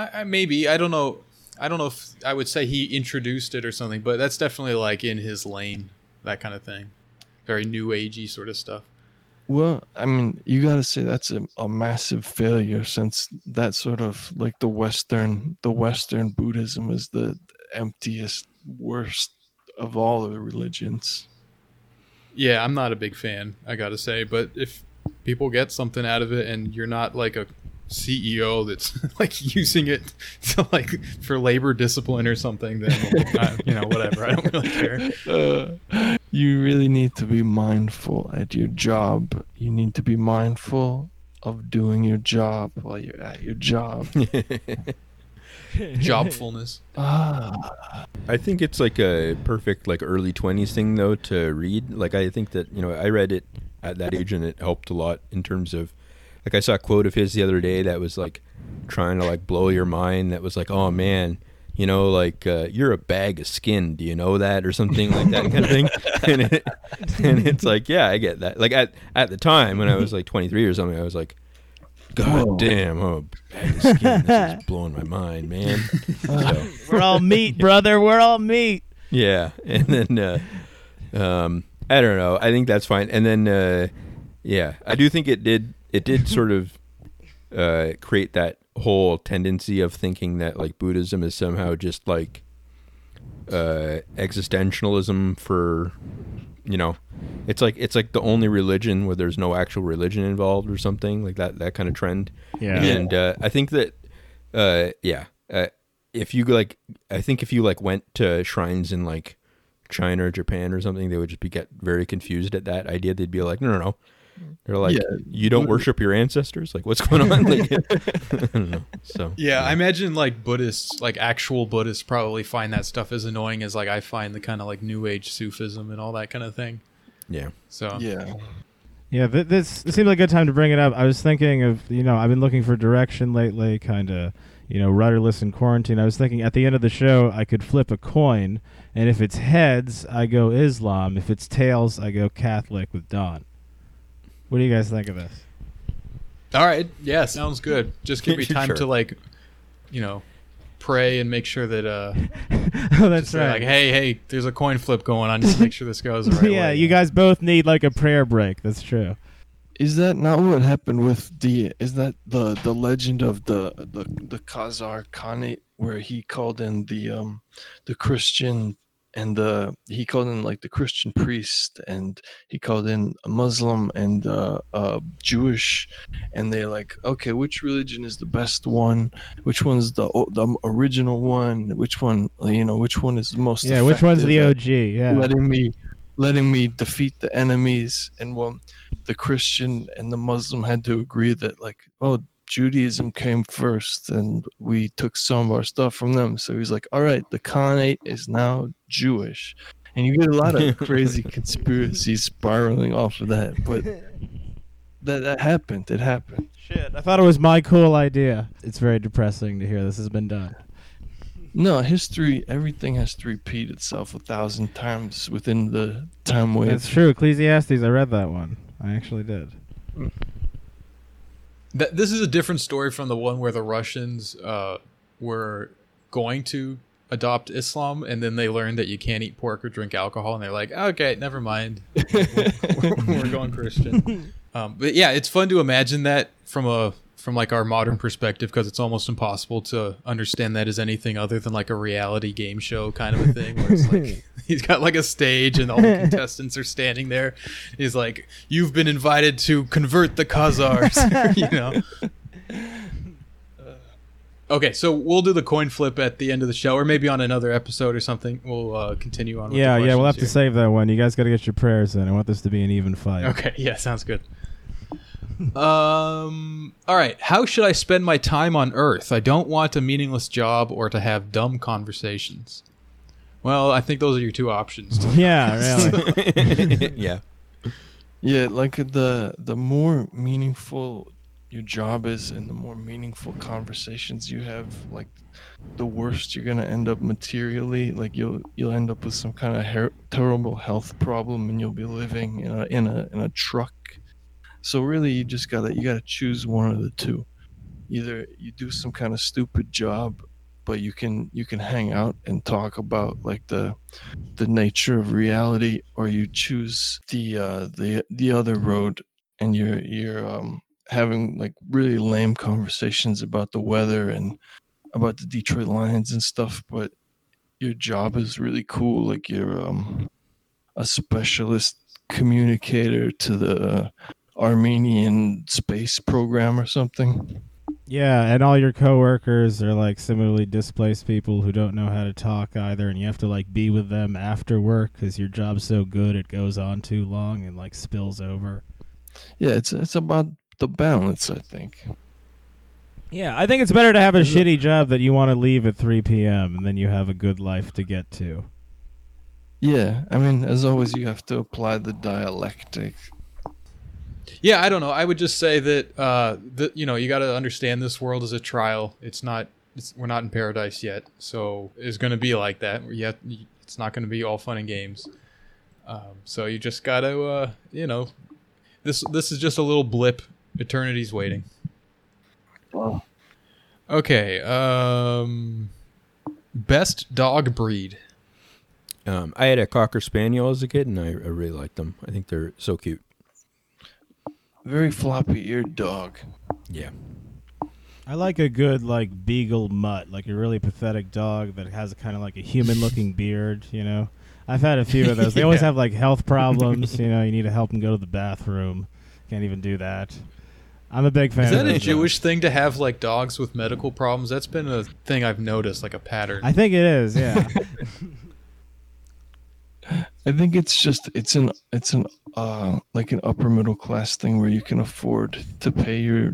know if I would say he introduced it or something, but that's definitely like in his lane, that kind of thing. Very new agey sort of stuff. Well, I mean, you got to say that's a massive failure, since that sort of like the Western Buddhism is the emptiest, worst of all the religions. Yeah, I'm not a big fan, I got to say, but if people get something out of it and you're not like a CEO that's like using it to like for labor discipline or something, then you know, whatever, I don't really care. You really need to be mindful at your job. You need to be mindful of doing your job while you're at your job. Jobfulness. I think it's like a perfect like early 20s thing though to read. Like, I think that, you know, I read it at that age and it helped a lot in terms of, like, I saw a quote of his the other day that was like trying to like blow your mind. That was like, oh man, you know, like you're a bag of skin. Do you know that, or something like that kind of thing? And it's like, yeah, I get that. Like at the time when I was like 23 or something, I was like, God damn, oh, bag of skin. This is blowing my mind, man. So, we're all meat, brother. We're all meat. Yeah, and then I don't know. I think that's fine. And then yeah, I do think it did. It did sort of create that whole tendency of thinking that like Buddhism is somehow just like existentialism for, you know, it's like the only religion where there's no actual religion involved or something like that kind of trend. Yeah. And I think that if you went to shrines in like China or Japan or something, they would just get very confused at that idea. They'd be like, no. They're like, yeah, you don't worship your ancestors? Like, what's going on? Like, I don't know. So, yeah, I imagine like Buddhists, like actual Buddhists probably find that stuff as annoying as like I find the kind of like New Age Sufism and all that kind of thing. Yeah. So. Yeah. Yeah, this seemed like a good time to bring it up. I was thinking of, you know, I've been looking for direction lately, kind of, you know, rudderless in quarantine. I was thinking at the end of the show, I could flip a coin. And if it's heads, I go Islam. If it's tails, I go Catholic with Don. What do you guys think of this? All right. Yeah, sounds good. Just give me time to, like, you know, pray and make sure that... oh, that's right. Like, hey, there's a coin flip going on. Just make sure this goes the right way. Yeah, you guys both need, like, a prayer break. That's true. Is that not what happened with the... Is that the legend of the Khazar Khanate, where he called in the Christian... And he called in like the Christian priest, and he called in a Muslim and Jewish, and they like, okay, which religion is the best one? Which one's the original one? Which one, you know, which one is the most? Yeah, which one's the OG? Yeah, letting me defeat the enemies. And well, the Christian and the Muslim had to agree that like, oh, Judaism came first and we took some of our stuff from them. So he's like, all right, the Khanate is now Jewish. And you get a lot of crazy conspiracies spiraling off of that. But that happened. It happened. Shit, I thought it was my cool idea. It's very depressing to hear this has been done. No, history, everything has to repeat itself 1,000 times within the time wave. That's true. Ecclesiastes, I read that one. I actually did. This is a different story from the one where the Russians were going to adopt Islam, and then they learned that you can't eat pork or drink alcohol, and they're like, okay, never mind. We're going Christian. But yeah, it's fun to imagine that from a from like our modern perspective, because it's almost impossible to understand that as anything other than like a reality game show kind of a thing, where it's like he's got like a stage and all the contestants are standing there. He's like, "You've been invited to convert the Khazars," you know. Okay, so we'll do the coin flip at the end of the show, or maybe on another episode or something. We'll continue on with the questions. Yeah, we'll have to save that one. You guys got to get your prayers in. I want this to be an even fight. Okay, yeah, sounds good. All right, how should I spend my time on Earth? I don't want a meaningless job or to have dumb conversations. Well, I think those are your two options. Yeah, really. Yeah. Yeah, like the more meaningful your job is and the more meaningful conversations you have, like, the worst you're gonna end up materially. Like you'll end up with some kind of terrible health problem, and you'll be living in a truck. So really, you just gotta choose one of the two. Either you do some kind of stupid job, but you can hang out and talk about like the nature of reality, or you choose the other road, and you're having like really lame conversations about the weather and about the Detroit Lions and stuff, but your job is really cool. Like you're a specialist communicator to the Armenian space program or something. Yeah, and all your coworkers are like similarly displaced people who don't know how to talk either, and you have to like be with them after work because your job's so good it goes on too long and like spills over. Yeah, it's about the balance, I think. Yeah, I think it's better to have a shitty job that you want to leave at 3 p.m. and then you have a good life to get to. Yeah, I mean, as always, you have to apply the dialectic. Yeah, I don't know. I would just say that, you got to understand this world is a trial. We're not in paradise yet, so it's going to be like that. It's not going to be all fun and games. So you just got to, this is just a little blip. Eternity's waiting. Wow. Okay. Best dog breed. I had a Cocker Spaniel as a kid, and I really liked them. I think they're so cute. Very floppy-eared dog. Yeah. I like a good, like, beagle mutt, like a really pathetic dog that has a kind of like a human-looking beard, you know? I've had a few of those. They always have, like, health problems. You know, you need to help them go to the bathroom. Can't even do that. I'm a big fan of that. Is that a Jewish thing to have, like, dogs with medical problems? That's been a thing I've noticed, like a pattern. I think it is, yeah. I think it's just it's an upper middle class thing where you can afford to pay your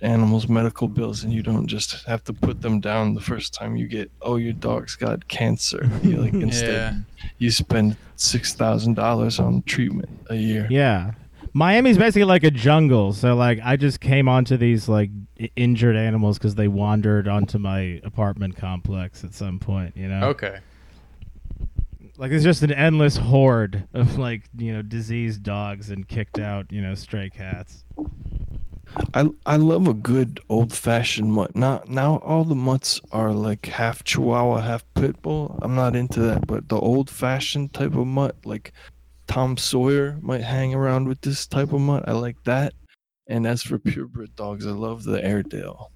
animals' medical bills, and you don't just have to put them down the first time you get, oh, your dog's got cancer. You like instead you spend $6,000 on treatment a year. Yeah. Miami's basically like a jungle, so like I just came onto these like injured animals because they wandered onto my apartment complex at some point, you know? Okay. Like, it's just an endless horde of, like, you know, diseased dogs and kicked out, you know, stray cats. I love a good old-fashioned mutt. Now all the mutts are, like, half Chihuahua, half Pitbull. I'm not into that, but the old-fashioned type of mutt, like Tom Sawyer might hang around with this type of mutt. I like that. And as for purebred dogs, I love the Airedale.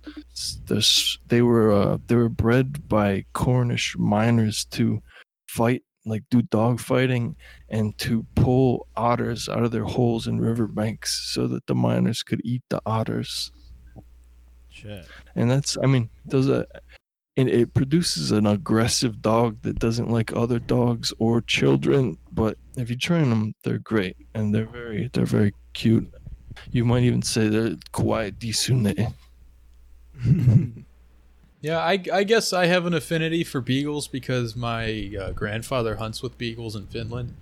They were bred by Cornish miners to fight, like do dog fighting, and to pull otters out of their holes in riverbanks so that the miners could eat the otters. Shit. And that's, I mean, it produces an aggressive dog that doesn't like other dogs or children, but if you train them, they're great, and they're very cute. You might even say they're kawaii disune. Yeah, I guess I have an affinity for beagles because my grandfather hunts with beagles in Finland.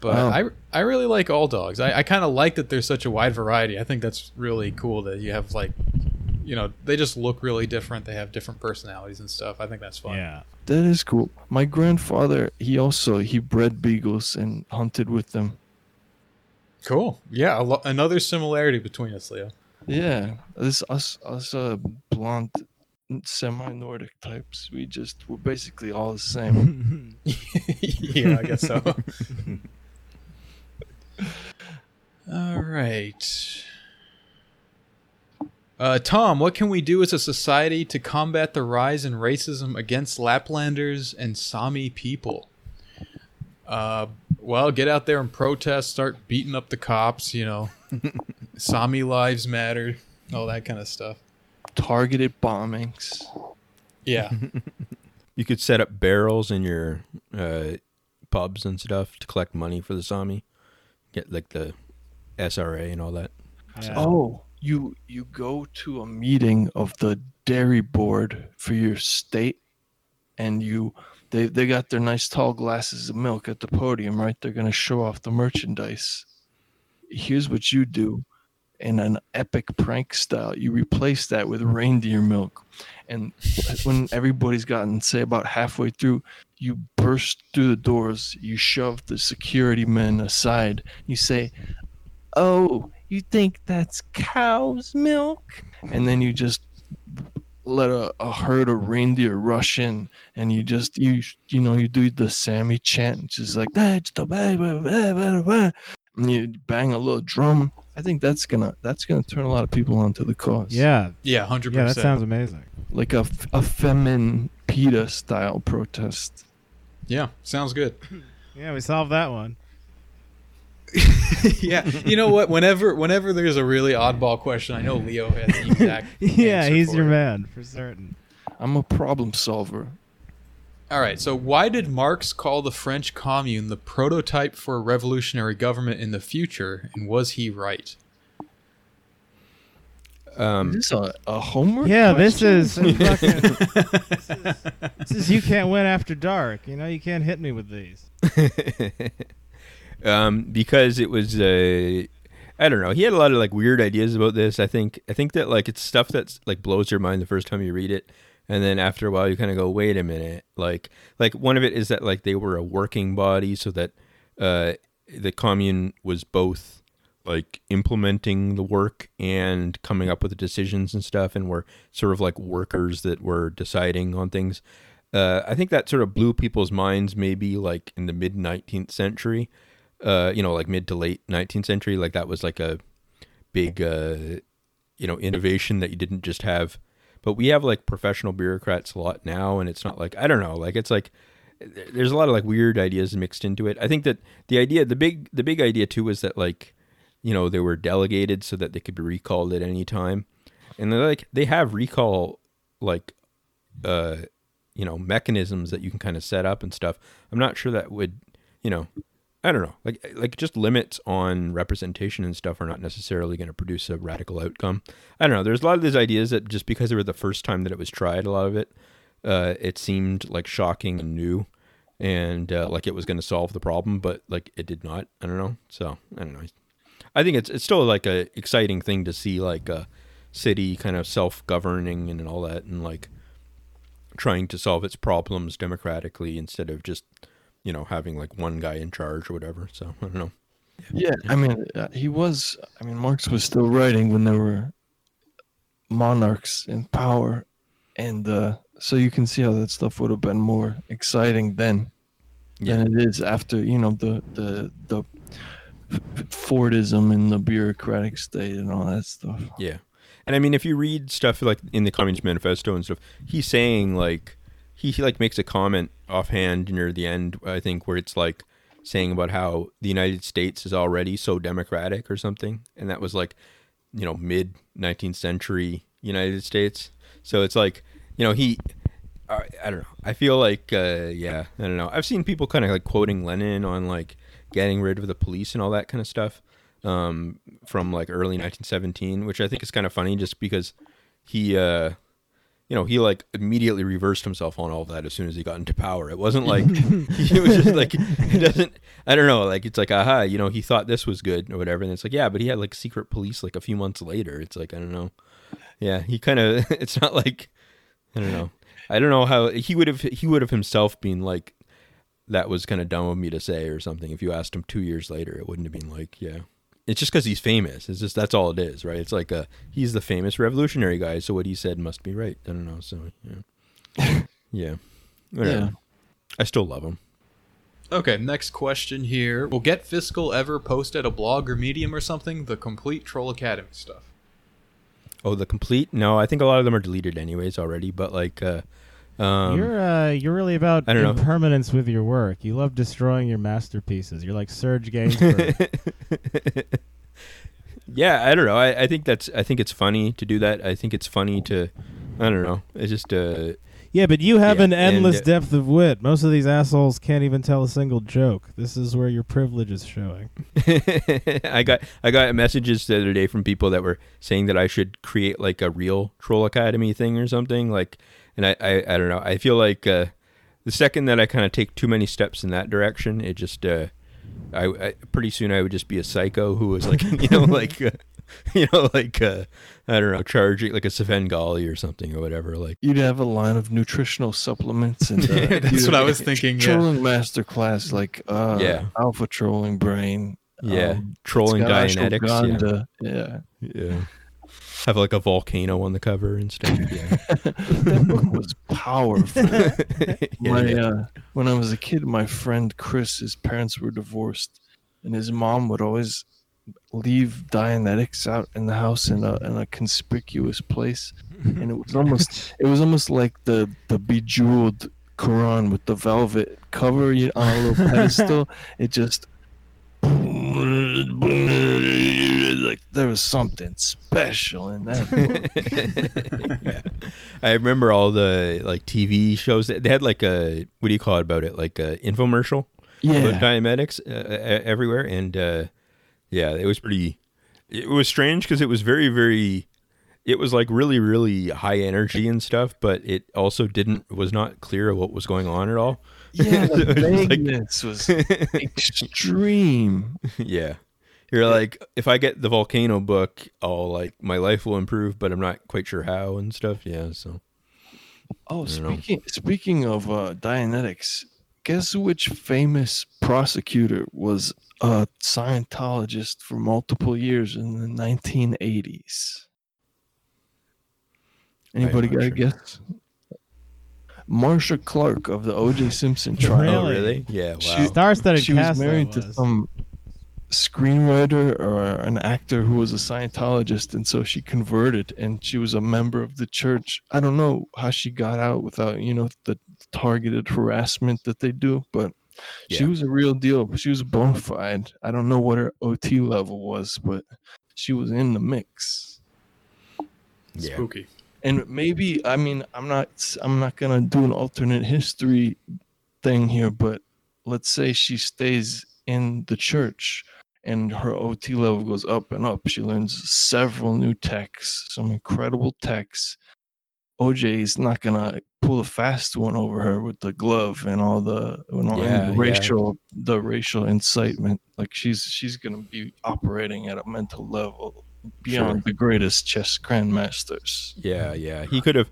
But I really like all dogs. I kind of like that there's such a wide variety. I think that's really cool that you have, like, you know, they just look really different. They have different personalities and stuff. I think that's fun. Yeah, that is cool. My grandfather, he bred beagles and hunted with them. Cool. Yeah, another similarity between us, Leo. Yeah, this us blonde semi-Nordic types, we're basically all the same. Yeah, I guess so. All right. Tom, what can we do as a society to combat the rise in racism against Laplanders and Sami people? Well, get out there and protest, start beating up the cops, you know. Sami lives matter, all that kind of stuff. Targeted bombings. Yeah. You could set up barrels in your pubs and stuff to collect money for the Sami. Get like the SRA and all that. Yeah. Oh, you go to a meeting of the dairy board for your state, and they got their nice tall glasses of milk at the podium, right? They're going to show off the merchandise. Here's what you do. In an epic prank style, you replace that with reindeer milk. And when everybody's gotten, say, about halfway through, you burst through the doors, you shove the security men aside, you say, "Oh, you think that's cow's milk?" And then you just let a herd of reindeer rush in, and you just, you know, you do the Sami chant, which is like, and you bang a little drum. I think that's gonna turn a lot of people onto the cause. Yeah, yeah, 100%. Yeah, that sounds amazing. Like a Femin PETA style protest. Yeah, sounds good. Yeah, we solved that one. Yeah, you know what? Whenever there's a really oddball question, I know Leo has the exact. Yeah, he's your man for certain. I'm a problem solver. All right, so why did Marx call the French Commune the prototype for a revolutionary government in the future, and was he right? Is this a homework? Yeah, this is You Can't Win After Dark. You know, you can't hit me with these. Because it was I don't know. He had a lot of like weird ideas about this. I think that like it's stuff that's like blows your mind the first time you read it. And then after a while, you kind of go, wait a minute. Like one of it is that like they were a working body, so that the commune was both like implementing the work and coming up with the decisions and stuff, and were sort of like workers that were deciding on things. I think that sort of blew people's minds maybe like in the mid 19th century, you know, like mid to late 19th century. Like that was like a big, you know, innovation that you didn't just have. But we have like professional bureaucrats a lot now, and it's not like, I don't know, like it's like there's a lot of like weird ideas mixed into it. I think that the big idea too was that like, you know, they were delegated so that they could be recalled at any time, and they're like they have recall like you know, mechanisms that you can kind of set up and stuff. I'm not sure that would, you know, I don't know, like just limits on representation and stuff are not necessarily going to produce a radical outcome. I don't know. There's a lot of these ideas that just because they were the first time that it was tried, a lot of it, it seemed like shocking and new, and like it was going to solve the problem, but like it did not. I don't know. So I don't know. I think it's still like a exciting thing to see like a city kind of self-governing and all that, and like trying to solve its problems democratically instead of just, you know, having like one guy in charge or whatever. So I don't know. Yeah, I mean, Marx was still writing when there were monarchs in power, and so you can see how that stuff would have been more exciting then than it is after, you know, the Fordism and the bureaucratic state and all that stuff. Yeah, and I mean, if you read stuff like in the Communist Manifesto and stuff, he's saying like. He like makes a comment offhand near the end, I think, where it's like saying about how the United States is already so democratic or something. And that was like, you know, mid 19th century United States. So it's like, you know, I don't know. I feel like, yeah, I don't know. I've seen people kind of like quoting Lenin on like getting rid of the police and all that kind of stuff from like early 1917, which I think is kind of funny just because he, you know, he like immediately reversed himself on all of that as soon as he got into power. It wasn't like it was just like it doesn't. I don't know. Like it's like aha, you know, he thought this was good or whatever, and it's like yeah, but he had like secret police like a few months later. It's like I don't know. Yeah, he kind of. It's not like I don't know. I don't know how he would have himself been like that was kind of dumb of me to say or something. If you asked him 2 years later, it wouldn't have been like yeah. It's just because he's famous. It's just that's all it is, right? It's like he's the famous revolutionary guy, so what he said must be right. I don't know. So yeah, yeah. Yeah. I still love him. Okay, next question here. Will Get Fiscal ever post at a blog or Medium or something? The complete Troll Academy stuff. Oh, the complete? No, I think a lot of them are deleted anyways already. But like, you're really about impermanence with your work. You love destroying your masterpieces. You're like Serge Gainsbourg. Yeah, I don't know. I think it's funny to do that. I think it's funny to, I don't know. It's just yeah, but you have an endless depth of wit. Most of these assholes can't even tell a single joke. This is where your privilege is showing. I got messages the other day from people that were saying that I should create like a real Troll Academy thing or something. Like, and I don't know. I feel like the second that I kind of take too many steps in that direction, it just I pretty soon I would just be a psycho who was like I don't know, charging like a Svengali or something or whatever. Like, you'd have a line of nutritional supplements and that's what I was thinking. Trolling masterclass, like alpha trolling brain, trolling Dianetics, have like a volcano on the cover and stuff. Yeah. That book was powerful. When I was a kid, my friend Chris, his parents were divorced, and his mom would always leave Dianetics out in the house in a conspicuous place, and it was almost like the bejeweled Quran with the velvet cover on a little pedestal. It just like there was something special in that. Yeah. I remember all the like TV shows that they had, like a like a infomercial about Dianetics everywhere, and it was pretty. It was strange because it was very, very. It was like really, really high energy and stuff, but it also was not clear what was going on at all. Yeah, the vagueness was extreme. Yeah, you're like, if I get the volcano book, I'll like my life will improve, but I'm not quite sure how and stuff. Yeah, so. Oh, speaking of Dianetics, guess which famous prosecutor was a Scientologist for multiple years in the 1980s. Anybody got a guess? Marsha Clark of the O.J. Simpson trial. Really? Yeah. Wow. She was married to some screenwriter or an actor who was a Scientologist, and so she converted, and she was a member of the church. I don't know how she got out without, the targeted harassment that they do, but she was a real deal. She was bona fide. I don't know what her OT level was, but she was in the mix. Yeah. Spooky. And maybe, I'm not gonna do an alternate history thing here, but let's say she stays in the church and her OT level goes up and up. She learns several new texts, some incredible texts. OJ is not gonna pull a fast one over her with the glove and all the racial incitement. Like she's gonna be operating at a mental level beyond the greatest chess grandmasters. He could have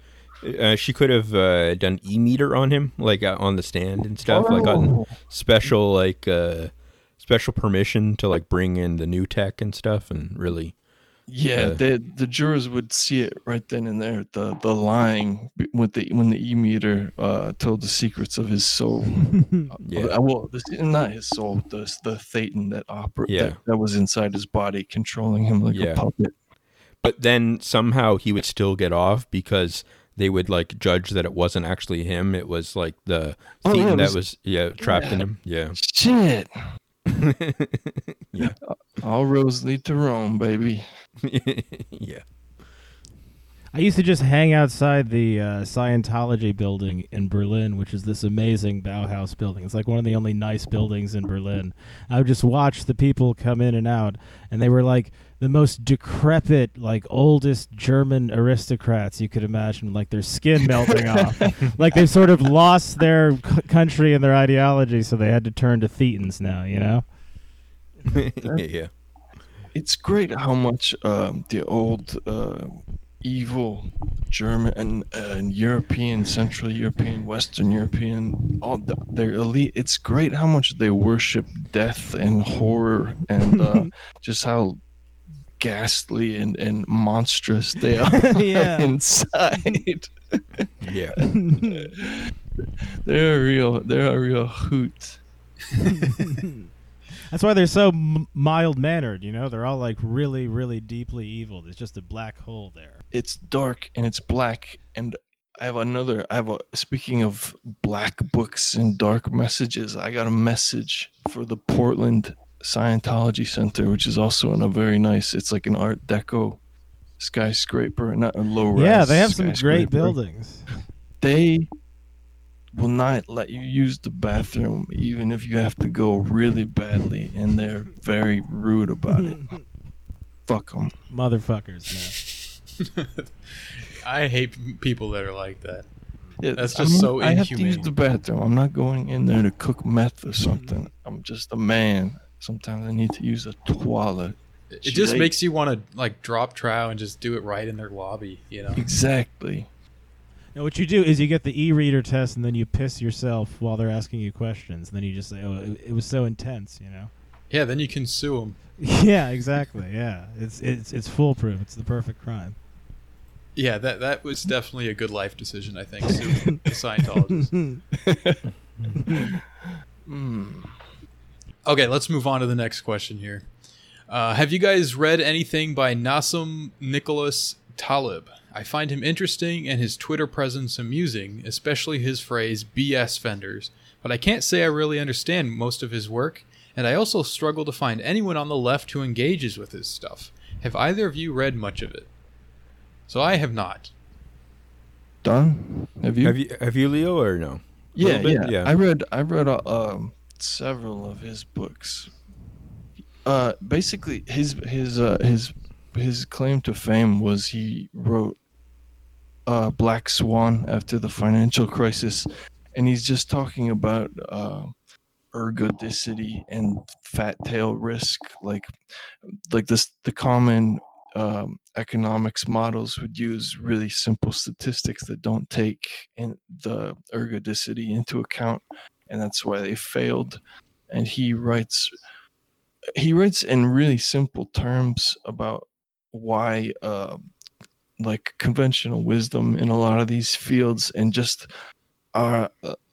she could have done e-meter on him, like on the stand and stuff. Like gotten special special permission to like bring in the new tech and stuff, and really the jurors would see it right then and there, the lying when the e-meter told the secrets of his soul. Well, this is not his soul, the Thetan that operated that was inside his body controlling him like a puppet. But then somehow he would still get off because they would like judge that it wasn't actually him, it was like the Thetan that was trapped in him. All roads lead to Rome, baby. I used to just hang outside the Scientology building in Berlin, which is this amazing Bauhaus building. It's like one of the only nice buildings in Berlin. I would just watch the people come in and out, and they were like the most decrepit, like oldest German aristocrats you could imagine, like their skin melting off. Like they've sort of lost their country and their ideology, so they had to turn to Thetans now, Yeah. It's great how much the old... evil German and European, Central European, Western European, they're elite. It's great how much they worship death and horror, and just how ghastly and monstrous they are inside. They're a real hoot. That's why they're so mild-mannered, you know? They're all, like, really, really deeply evil. There's just a black hole there. It's dark, and it's black, and I have a, speaking of black books and dark messages, I got a message for the Portland Scientology Center, which is also in a very nice, it's like an Art Deco skyscraper, not a low-rise. Yeah, they have some great buildings. They will not let you use the bathroom, even if you have to go really badly, and they're very rude about it. Fuck them. Motherfuckers, man. I hate people that are like that. Yeah, that's just so inhumane. I have to use the bathroom. I'm not going in there to cook meth or something. I'm just a man. Sometimes I need to use a toilet. It just makes you want to like drop trow and just do it right in their lobby, you know? Exactly. Now, what you do is you get the e-reader test and then you piss yourself while they're asking you questions. And then you just say, oh, it was so intense, you know? Yeah, then you can sue them. Yeah, exactly. Yeah, it's foolproof. It's the perfect crime. Yeah, that was definitely a good life decision, I think, suing the Scientologists. Okay, let's move on to the next question here. Have you guys read anything by Nassim Nicholas Taleb? I find him interesting and his Twitter presence amusing, especially his phrase, BS fenders. But I can't say I really understand most of his work, and I also struggle to find anyone on the left who engages with his stuff. Have either of you read much of it? So I have not. Don, have you Leo or no? Yeah. I read several of his books. Basically, his claim to fame was he wrote Black Swan after the financial crisis, and he's just talking about ergodicity and fat tail risk, like this the common. Economics models would use really simple statistics that don't take in the ergodicity into account, and that's why they failed. And he writes in really simple terms about why like conventional wisdom in a lot of these fields and just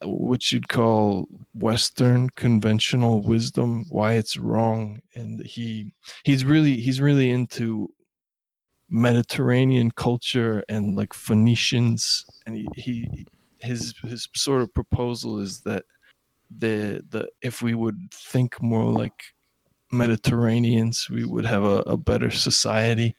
what you'd call Western conventional wisdom, why it's wrong. And he's really into Mediterranean culture and like Phoenicians, and his sort of proposal is that the if we would think more like Mediterraneans, we would have a better society.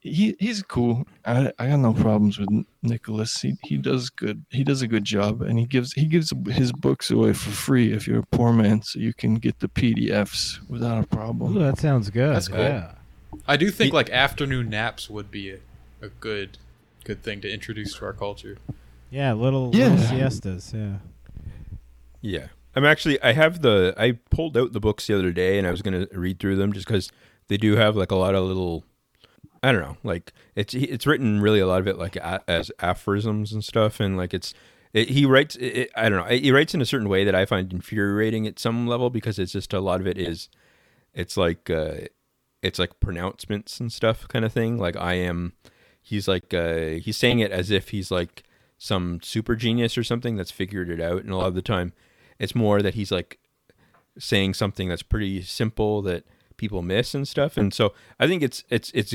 He's cool. I got no problems with Nicholas. He does good. He does a good job, and he gives his books away for free if you're a poor man, so you can get the PDFs without a problem. Ooh, that sounds good. That's cool. Yeah. I do think like afternoon naps would be a good thing to introduce to our culture. Yeah, little siestas. Yeah. Yeah. I'm actually I pulled out the books the other day, and I was going to read through them just because they do have like a lot of little, I don't know, like it's written really a lot of it like as aphorisms and stuff, and like he writes in a certain way that I find infuriating at some level, because it's just a lot of it is it's like pronouncements and stuff kind of thing. Like he's like, he's saying it as if he's like some super genius or something that's figured it out. And a lot of the time it's more that he's like saying something that's pretty simple that people miss and stuff. And so I think it's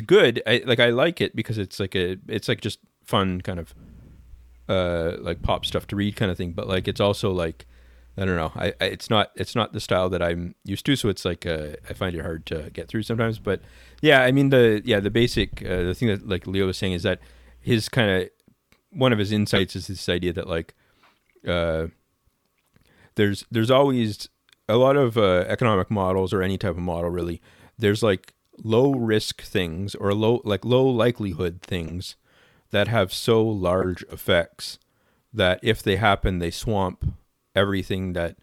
good. I like it because it's like just fun kind of, like pop stuff to read kind of thing. But like, it's also like, I don't know. It's not the style that I'm used to, so it's like I find it hard to get through sometimes. But yeah, I mean the basic the thing that like Leo was saying is that his kind of one of his insights is this idea that like there's always a lot of economic models or any type of model really. There's like low risk things or low likelihood things that have so large effects that if they happen, they swamp everything that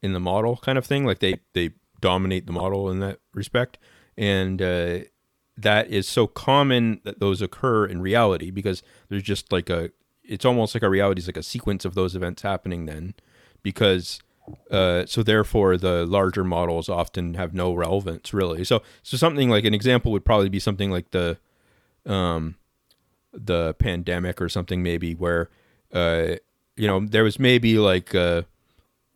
in the model kind of thing, like they dominate the model in that respect. And that is so common that those occur in reality, because there's just like it's almost like a reality is like a sequence of those events happening then, because so therefore the larger models often have no relevance really. So something like an example would probably be something like the pandemic or something maybe, where you know, there was maybe like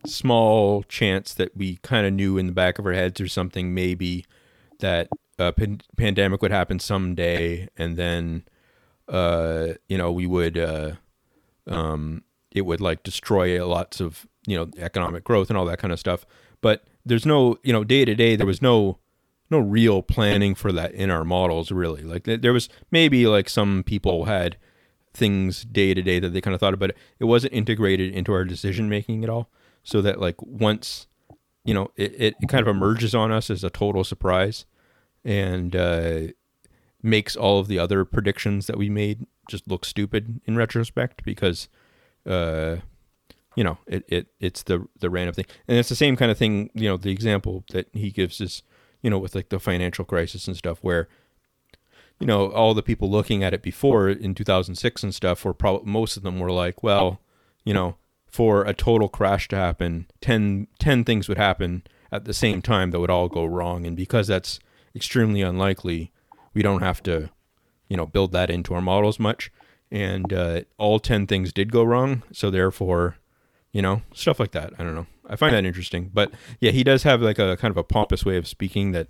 small chance that we kind of knew in the back of our heads or something, maybe, that a pandemic would happen someday, and then, we would, it would like destroy lots of, economic growth and all that kind of stuff. But there's no, day to day, there was no real planning for that in our models, really. Like there was maybe like some people had things day to day that they kind of thought about it. It wasn't integrated into our decision making at all. So that like once, it kind of emerges on us as a total surprise and makes all of the other predictions that we made just look stupid in retrospect because, it's the random thing. And it's the same kind of thing, the example that he gives is, with like the financial crisis and stuff where, all the people looking at it before in 2006 and stuff were probably, most of them were like, well, for a total crash to happen, 10 things would happen at the same time that would all go wrong. And because that's extremely unlikely, we don't have to, build that into our models much. And all 10 things did go wrong. So therefore, stuff like that. I don't know. I find that interesting. But yeah, he does have like a kind of a pompous way of speaking that,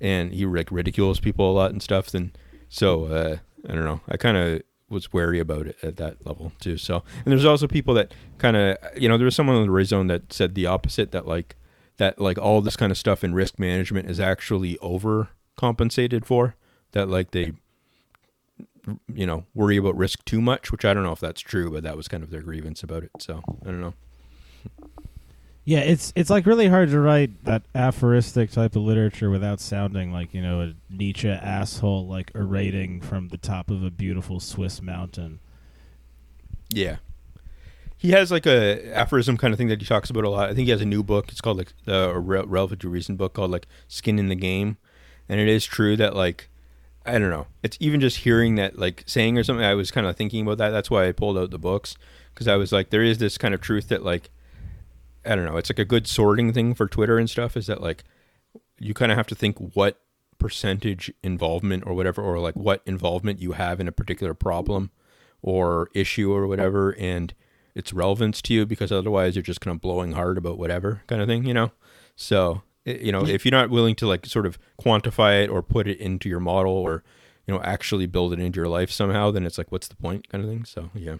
and he like ridicules people a lot and stuff. And so, I don't know. I kind of was wary about it at that level too. So, and there's also people that kind of, there was someone on the Red Zone that said the opposite, that all this kind of stuff in risk management is actually overcompensated for, that like they, worry about risk too much, which I don't know if that's true, but that was kind of their grievance about it. So I don't know. Yeah, it's like really hard to write that aphoristic type of literature without sounding like, a Nietzsche asshole, like orating from the top of a beautiful Swiss mountain. Yeah. He has like a aphorism kind of thing that he talks about a lot. I think he has a new book. It's called like a relevant to reason book called like Skin in the Game. And it is true that like, I don't know. It's even just hearing that like saying or something, I was kind of thinking about that. That's why I pulled out the books, because I was like, there is this kind of truth that like, I don't know. It's like a good sorting thing for Twitter and stuff is that like you kind of have to think what percentage involvement or whatever, or like what involvement you have in a particular problem or issue or whatever, and its relevance to you, because otherwise you're just kind of blowing hard about whatever kind of thing, So, if you're not willing to like sort of quantify it or put it into your model or, actually build it into your life somehow, then it's like, what's the point kind of thing? So, yeah.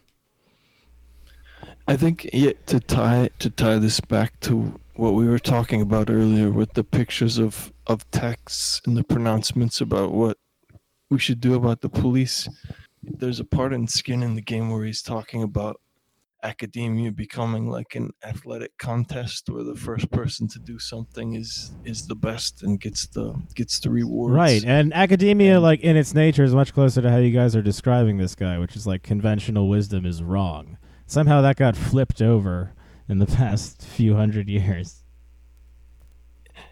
I think to tie this back to what we were talking about earlier with the pictures of texts and the pronouncements about what we should do about the police. There's a part in Skin in the Game where he's talking about academia becoming like an athletic contest where the first person to do something is the best and gets the rewards. Right, and academia, like in its nature, is much closer to how you guys are describing this guy, which is like conventional wisdom is wrong. Somehow that got flipped over in the past few hundred years.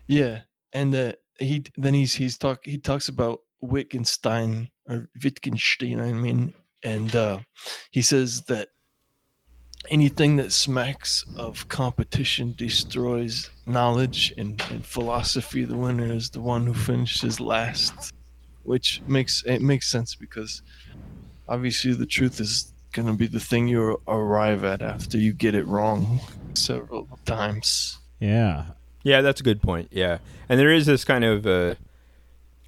Yeah, and he talks about Wittgenstein. And he says that anything that smacks of competition destroys knowledge and philosophy. The winner is the one who finishes last, which makes sense because obviously the truth is going to be the thing you arrive at after you get it wrong several times. Yeah, that's a good point. Yeah, and there is this kind of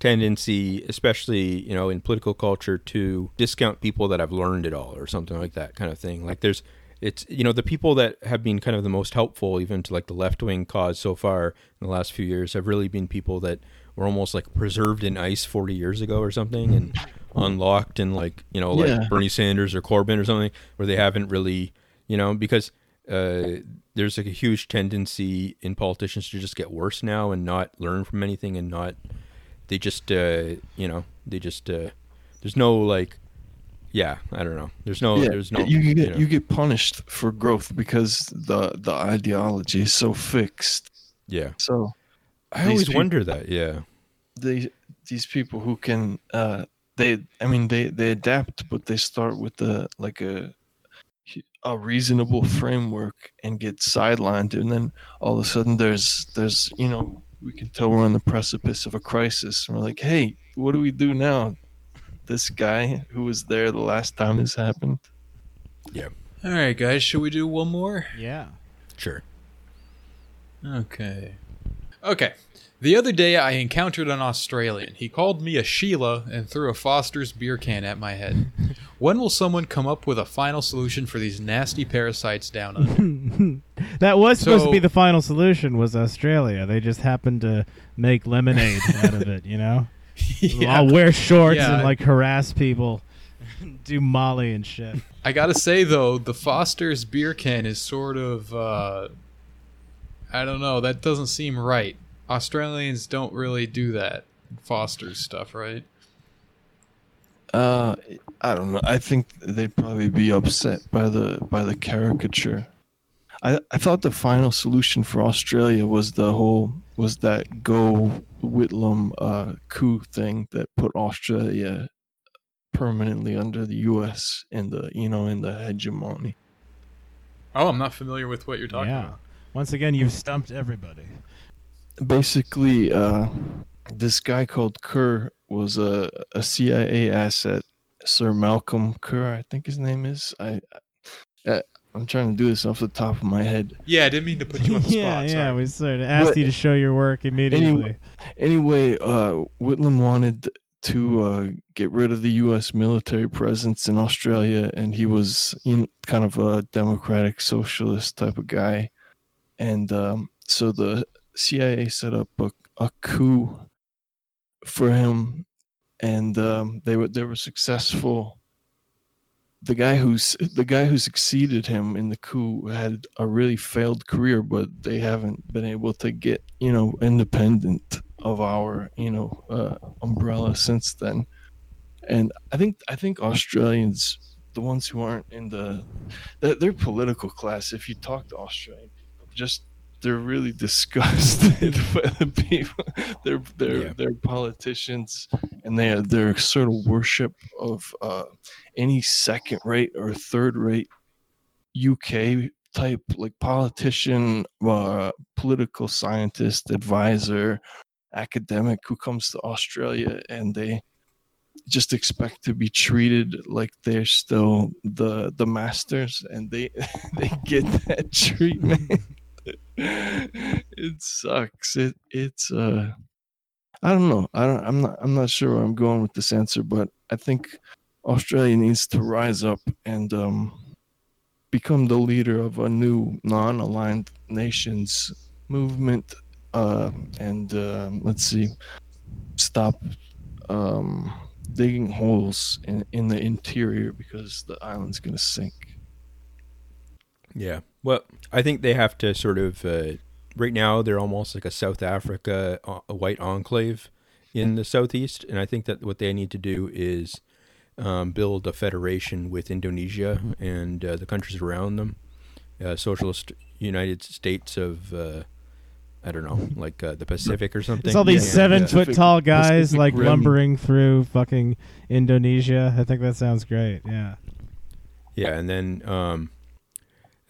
tendency, especially in political culture, to discount people that have learned it all or something like that kind of thing. Like the people that have been kind of the most helpful even to like the left-wing cause so far in the last few years have really been people that were almost like preserved in ice 40 years ago or something and unlocked and like, like Bernie Sanders or Corbyn or something, where they haven't really, because there's like a huge tendency in politicians to just get worse now and not learn from anything and not, they just, there's no like, yeah, I don't know. There's no. You get punished for growth because the ideology is so fixed. Yeah. So I always wonder that. Yeah. These people who can they adapt, but they start with a reasonable framework and get sidelined, and then all of a sudden there's we can tell we're on the precipice of a crisis, and we're like, hey, what do we do now? This guy who was there the last time this happened. Yeah. All right, guys, should we do one more? Yeah. Sure. Okay. The other day I encountered an Australian. He called me a Sheila and threw a Foster's beer can at my head. When will someone come up with a final solution for these nasty parasites down under? That was supposed to be the final solution, was Australia. They just happened to make lemonade out of it, you know? Yeah. I'll wear shorts and like harass people. Do Molly and shit. I gotta say, though, the Foster's beer can is sort of, I don't know, that doesn't seem right. Australians don't really do that Foster's stuff, right? I don't know. I think they'd probably be upset by the caricature. I thought the final solution for Australia was that Go Whitlam coup thing that put Australia permanently under the U.S. in the hegemony. Oh, I'm not familiar with what you're talking about. Once again, you've stumped everybody. Basically, this guy called Kerr was a CIA asset. Sir Malcolm Kerr, I think his name is. I'm trying to do this off the top of my head. Yeah, I didn't mean to put you on the spot. Yeah, we sort of asked you to show your work immediately. Anyway, Whitlam wanted to get rid of the U.S. military presence in Australia, and he was kind of a democratic socialist type of guy. And so the CIA set up a coup for him, and they were successful. The guy who succeeded him in the coup had a really failed career, but they haven't been able to get independent of our umbrella since then. And I think Australians, the ones who aren't in their political class, if you talk to Australian people, they're really disgusted by the people. They're politicians, and their sort of worship of any second-rate or third-rate UK type like politician, political scientist, advisor, academic who comes to Australia, and they just expect to be treated like they're still the masters, and they get that treatment. It sucks. It's I don't know. I'm not sure where I'm going with this answer, but I think Australia needs to rise up and become the leader of a new non-aligned nations movement. Let's see, stop digging holes in the interior, because the island's gonna sink. Yeah. Well, I think they have to sort of, right now they're almost like a South Africa, a white enclave in the Southeast. And I think that what they need to do is build a federation with Indonesia and the countries around them. Socialist United States of, I don't know, like the Pacific or something. It's all these 7-foot tall guys Pacific like Rim. Lumbering through fucking Indonesia. I think that sounds great. Yeah. Yeah. And then,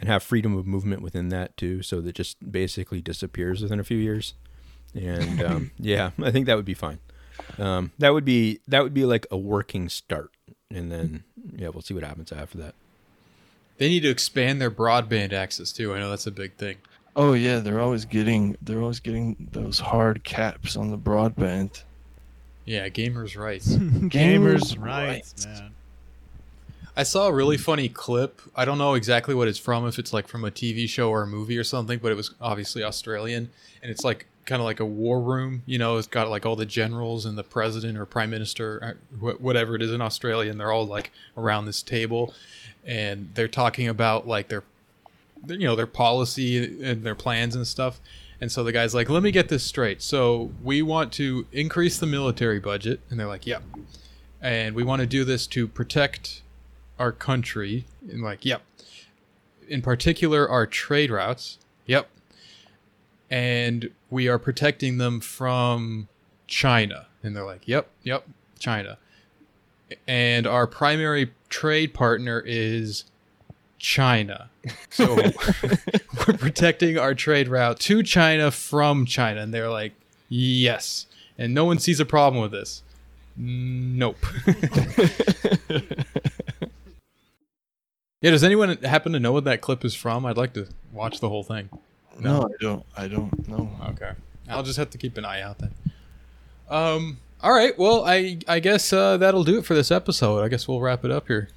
and have freedom of movement within that too, so that just basically disappears within a few years. And yeah, I think that would be fine. That would be like a working start, and then we'll see what happens after that. They need to expand their broadband access too. I know that's a big thing. Oh yeah, they're always getting those hard caps on the broadband. Yeah, gamers' rights. Gamers' rights, man. I saw a really funny clip. I don't know exactly what it's from, if it's like from a TV show or a movie or something, but it was obviously Australian, and it's like kind of like a war room. It's got like all the generals and the president or prime minister, or whatever it is in Australia, and they're all like around this table, and they're talking about like their policy and their plans and stuff. And so the guy's like, "Let me get this straight. So we want to increase the military budget," and they're like, "Yeah," and "we want to do this to protect our country," and like, "Yep." "In particular, our trade routes." "Yep." "And we are protecting them from China," and they're like, Yep, "China. And our primary trade partner is China. So we're protecting our trade route to China from China," and they're like, "Yes." And no one sees a problem with this. Nope. Yeah, does anyone happen to know what that clip is from? I'd like to watch the whole thing. No, I don't know. Okay. I'll just have to keep an eye out then. All right. Well, I guess that'll do it for this episode. I guess we'll wrap it up here.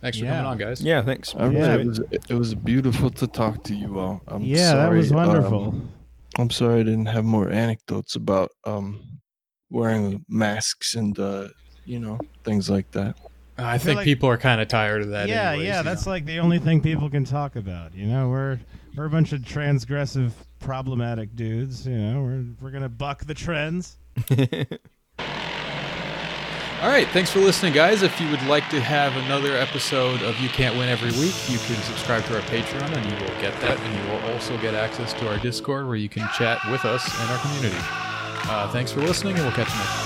Thanks for coming on, guys. Yeah, thanks. It was beautiful to talk to you all. Sorry. That was wonderful. I'm sorry I didn't have more anecdotes about wearing masks and things like that. I think people are kind of tired of that. Yeah, anyways, that's like the only thing people can talk about. You know, we're a bunch of transgressive, problematic dudes. You know, we're gonna buck the trends. All right, thanks for listening, guys. If you would like to have another episode of You Can't Win every week, you can subscribe to our Patreon, and you will get that, and you will also get access to our Discord, where you can chat with us and our community. Thanks for listening, and we'll catch you next time.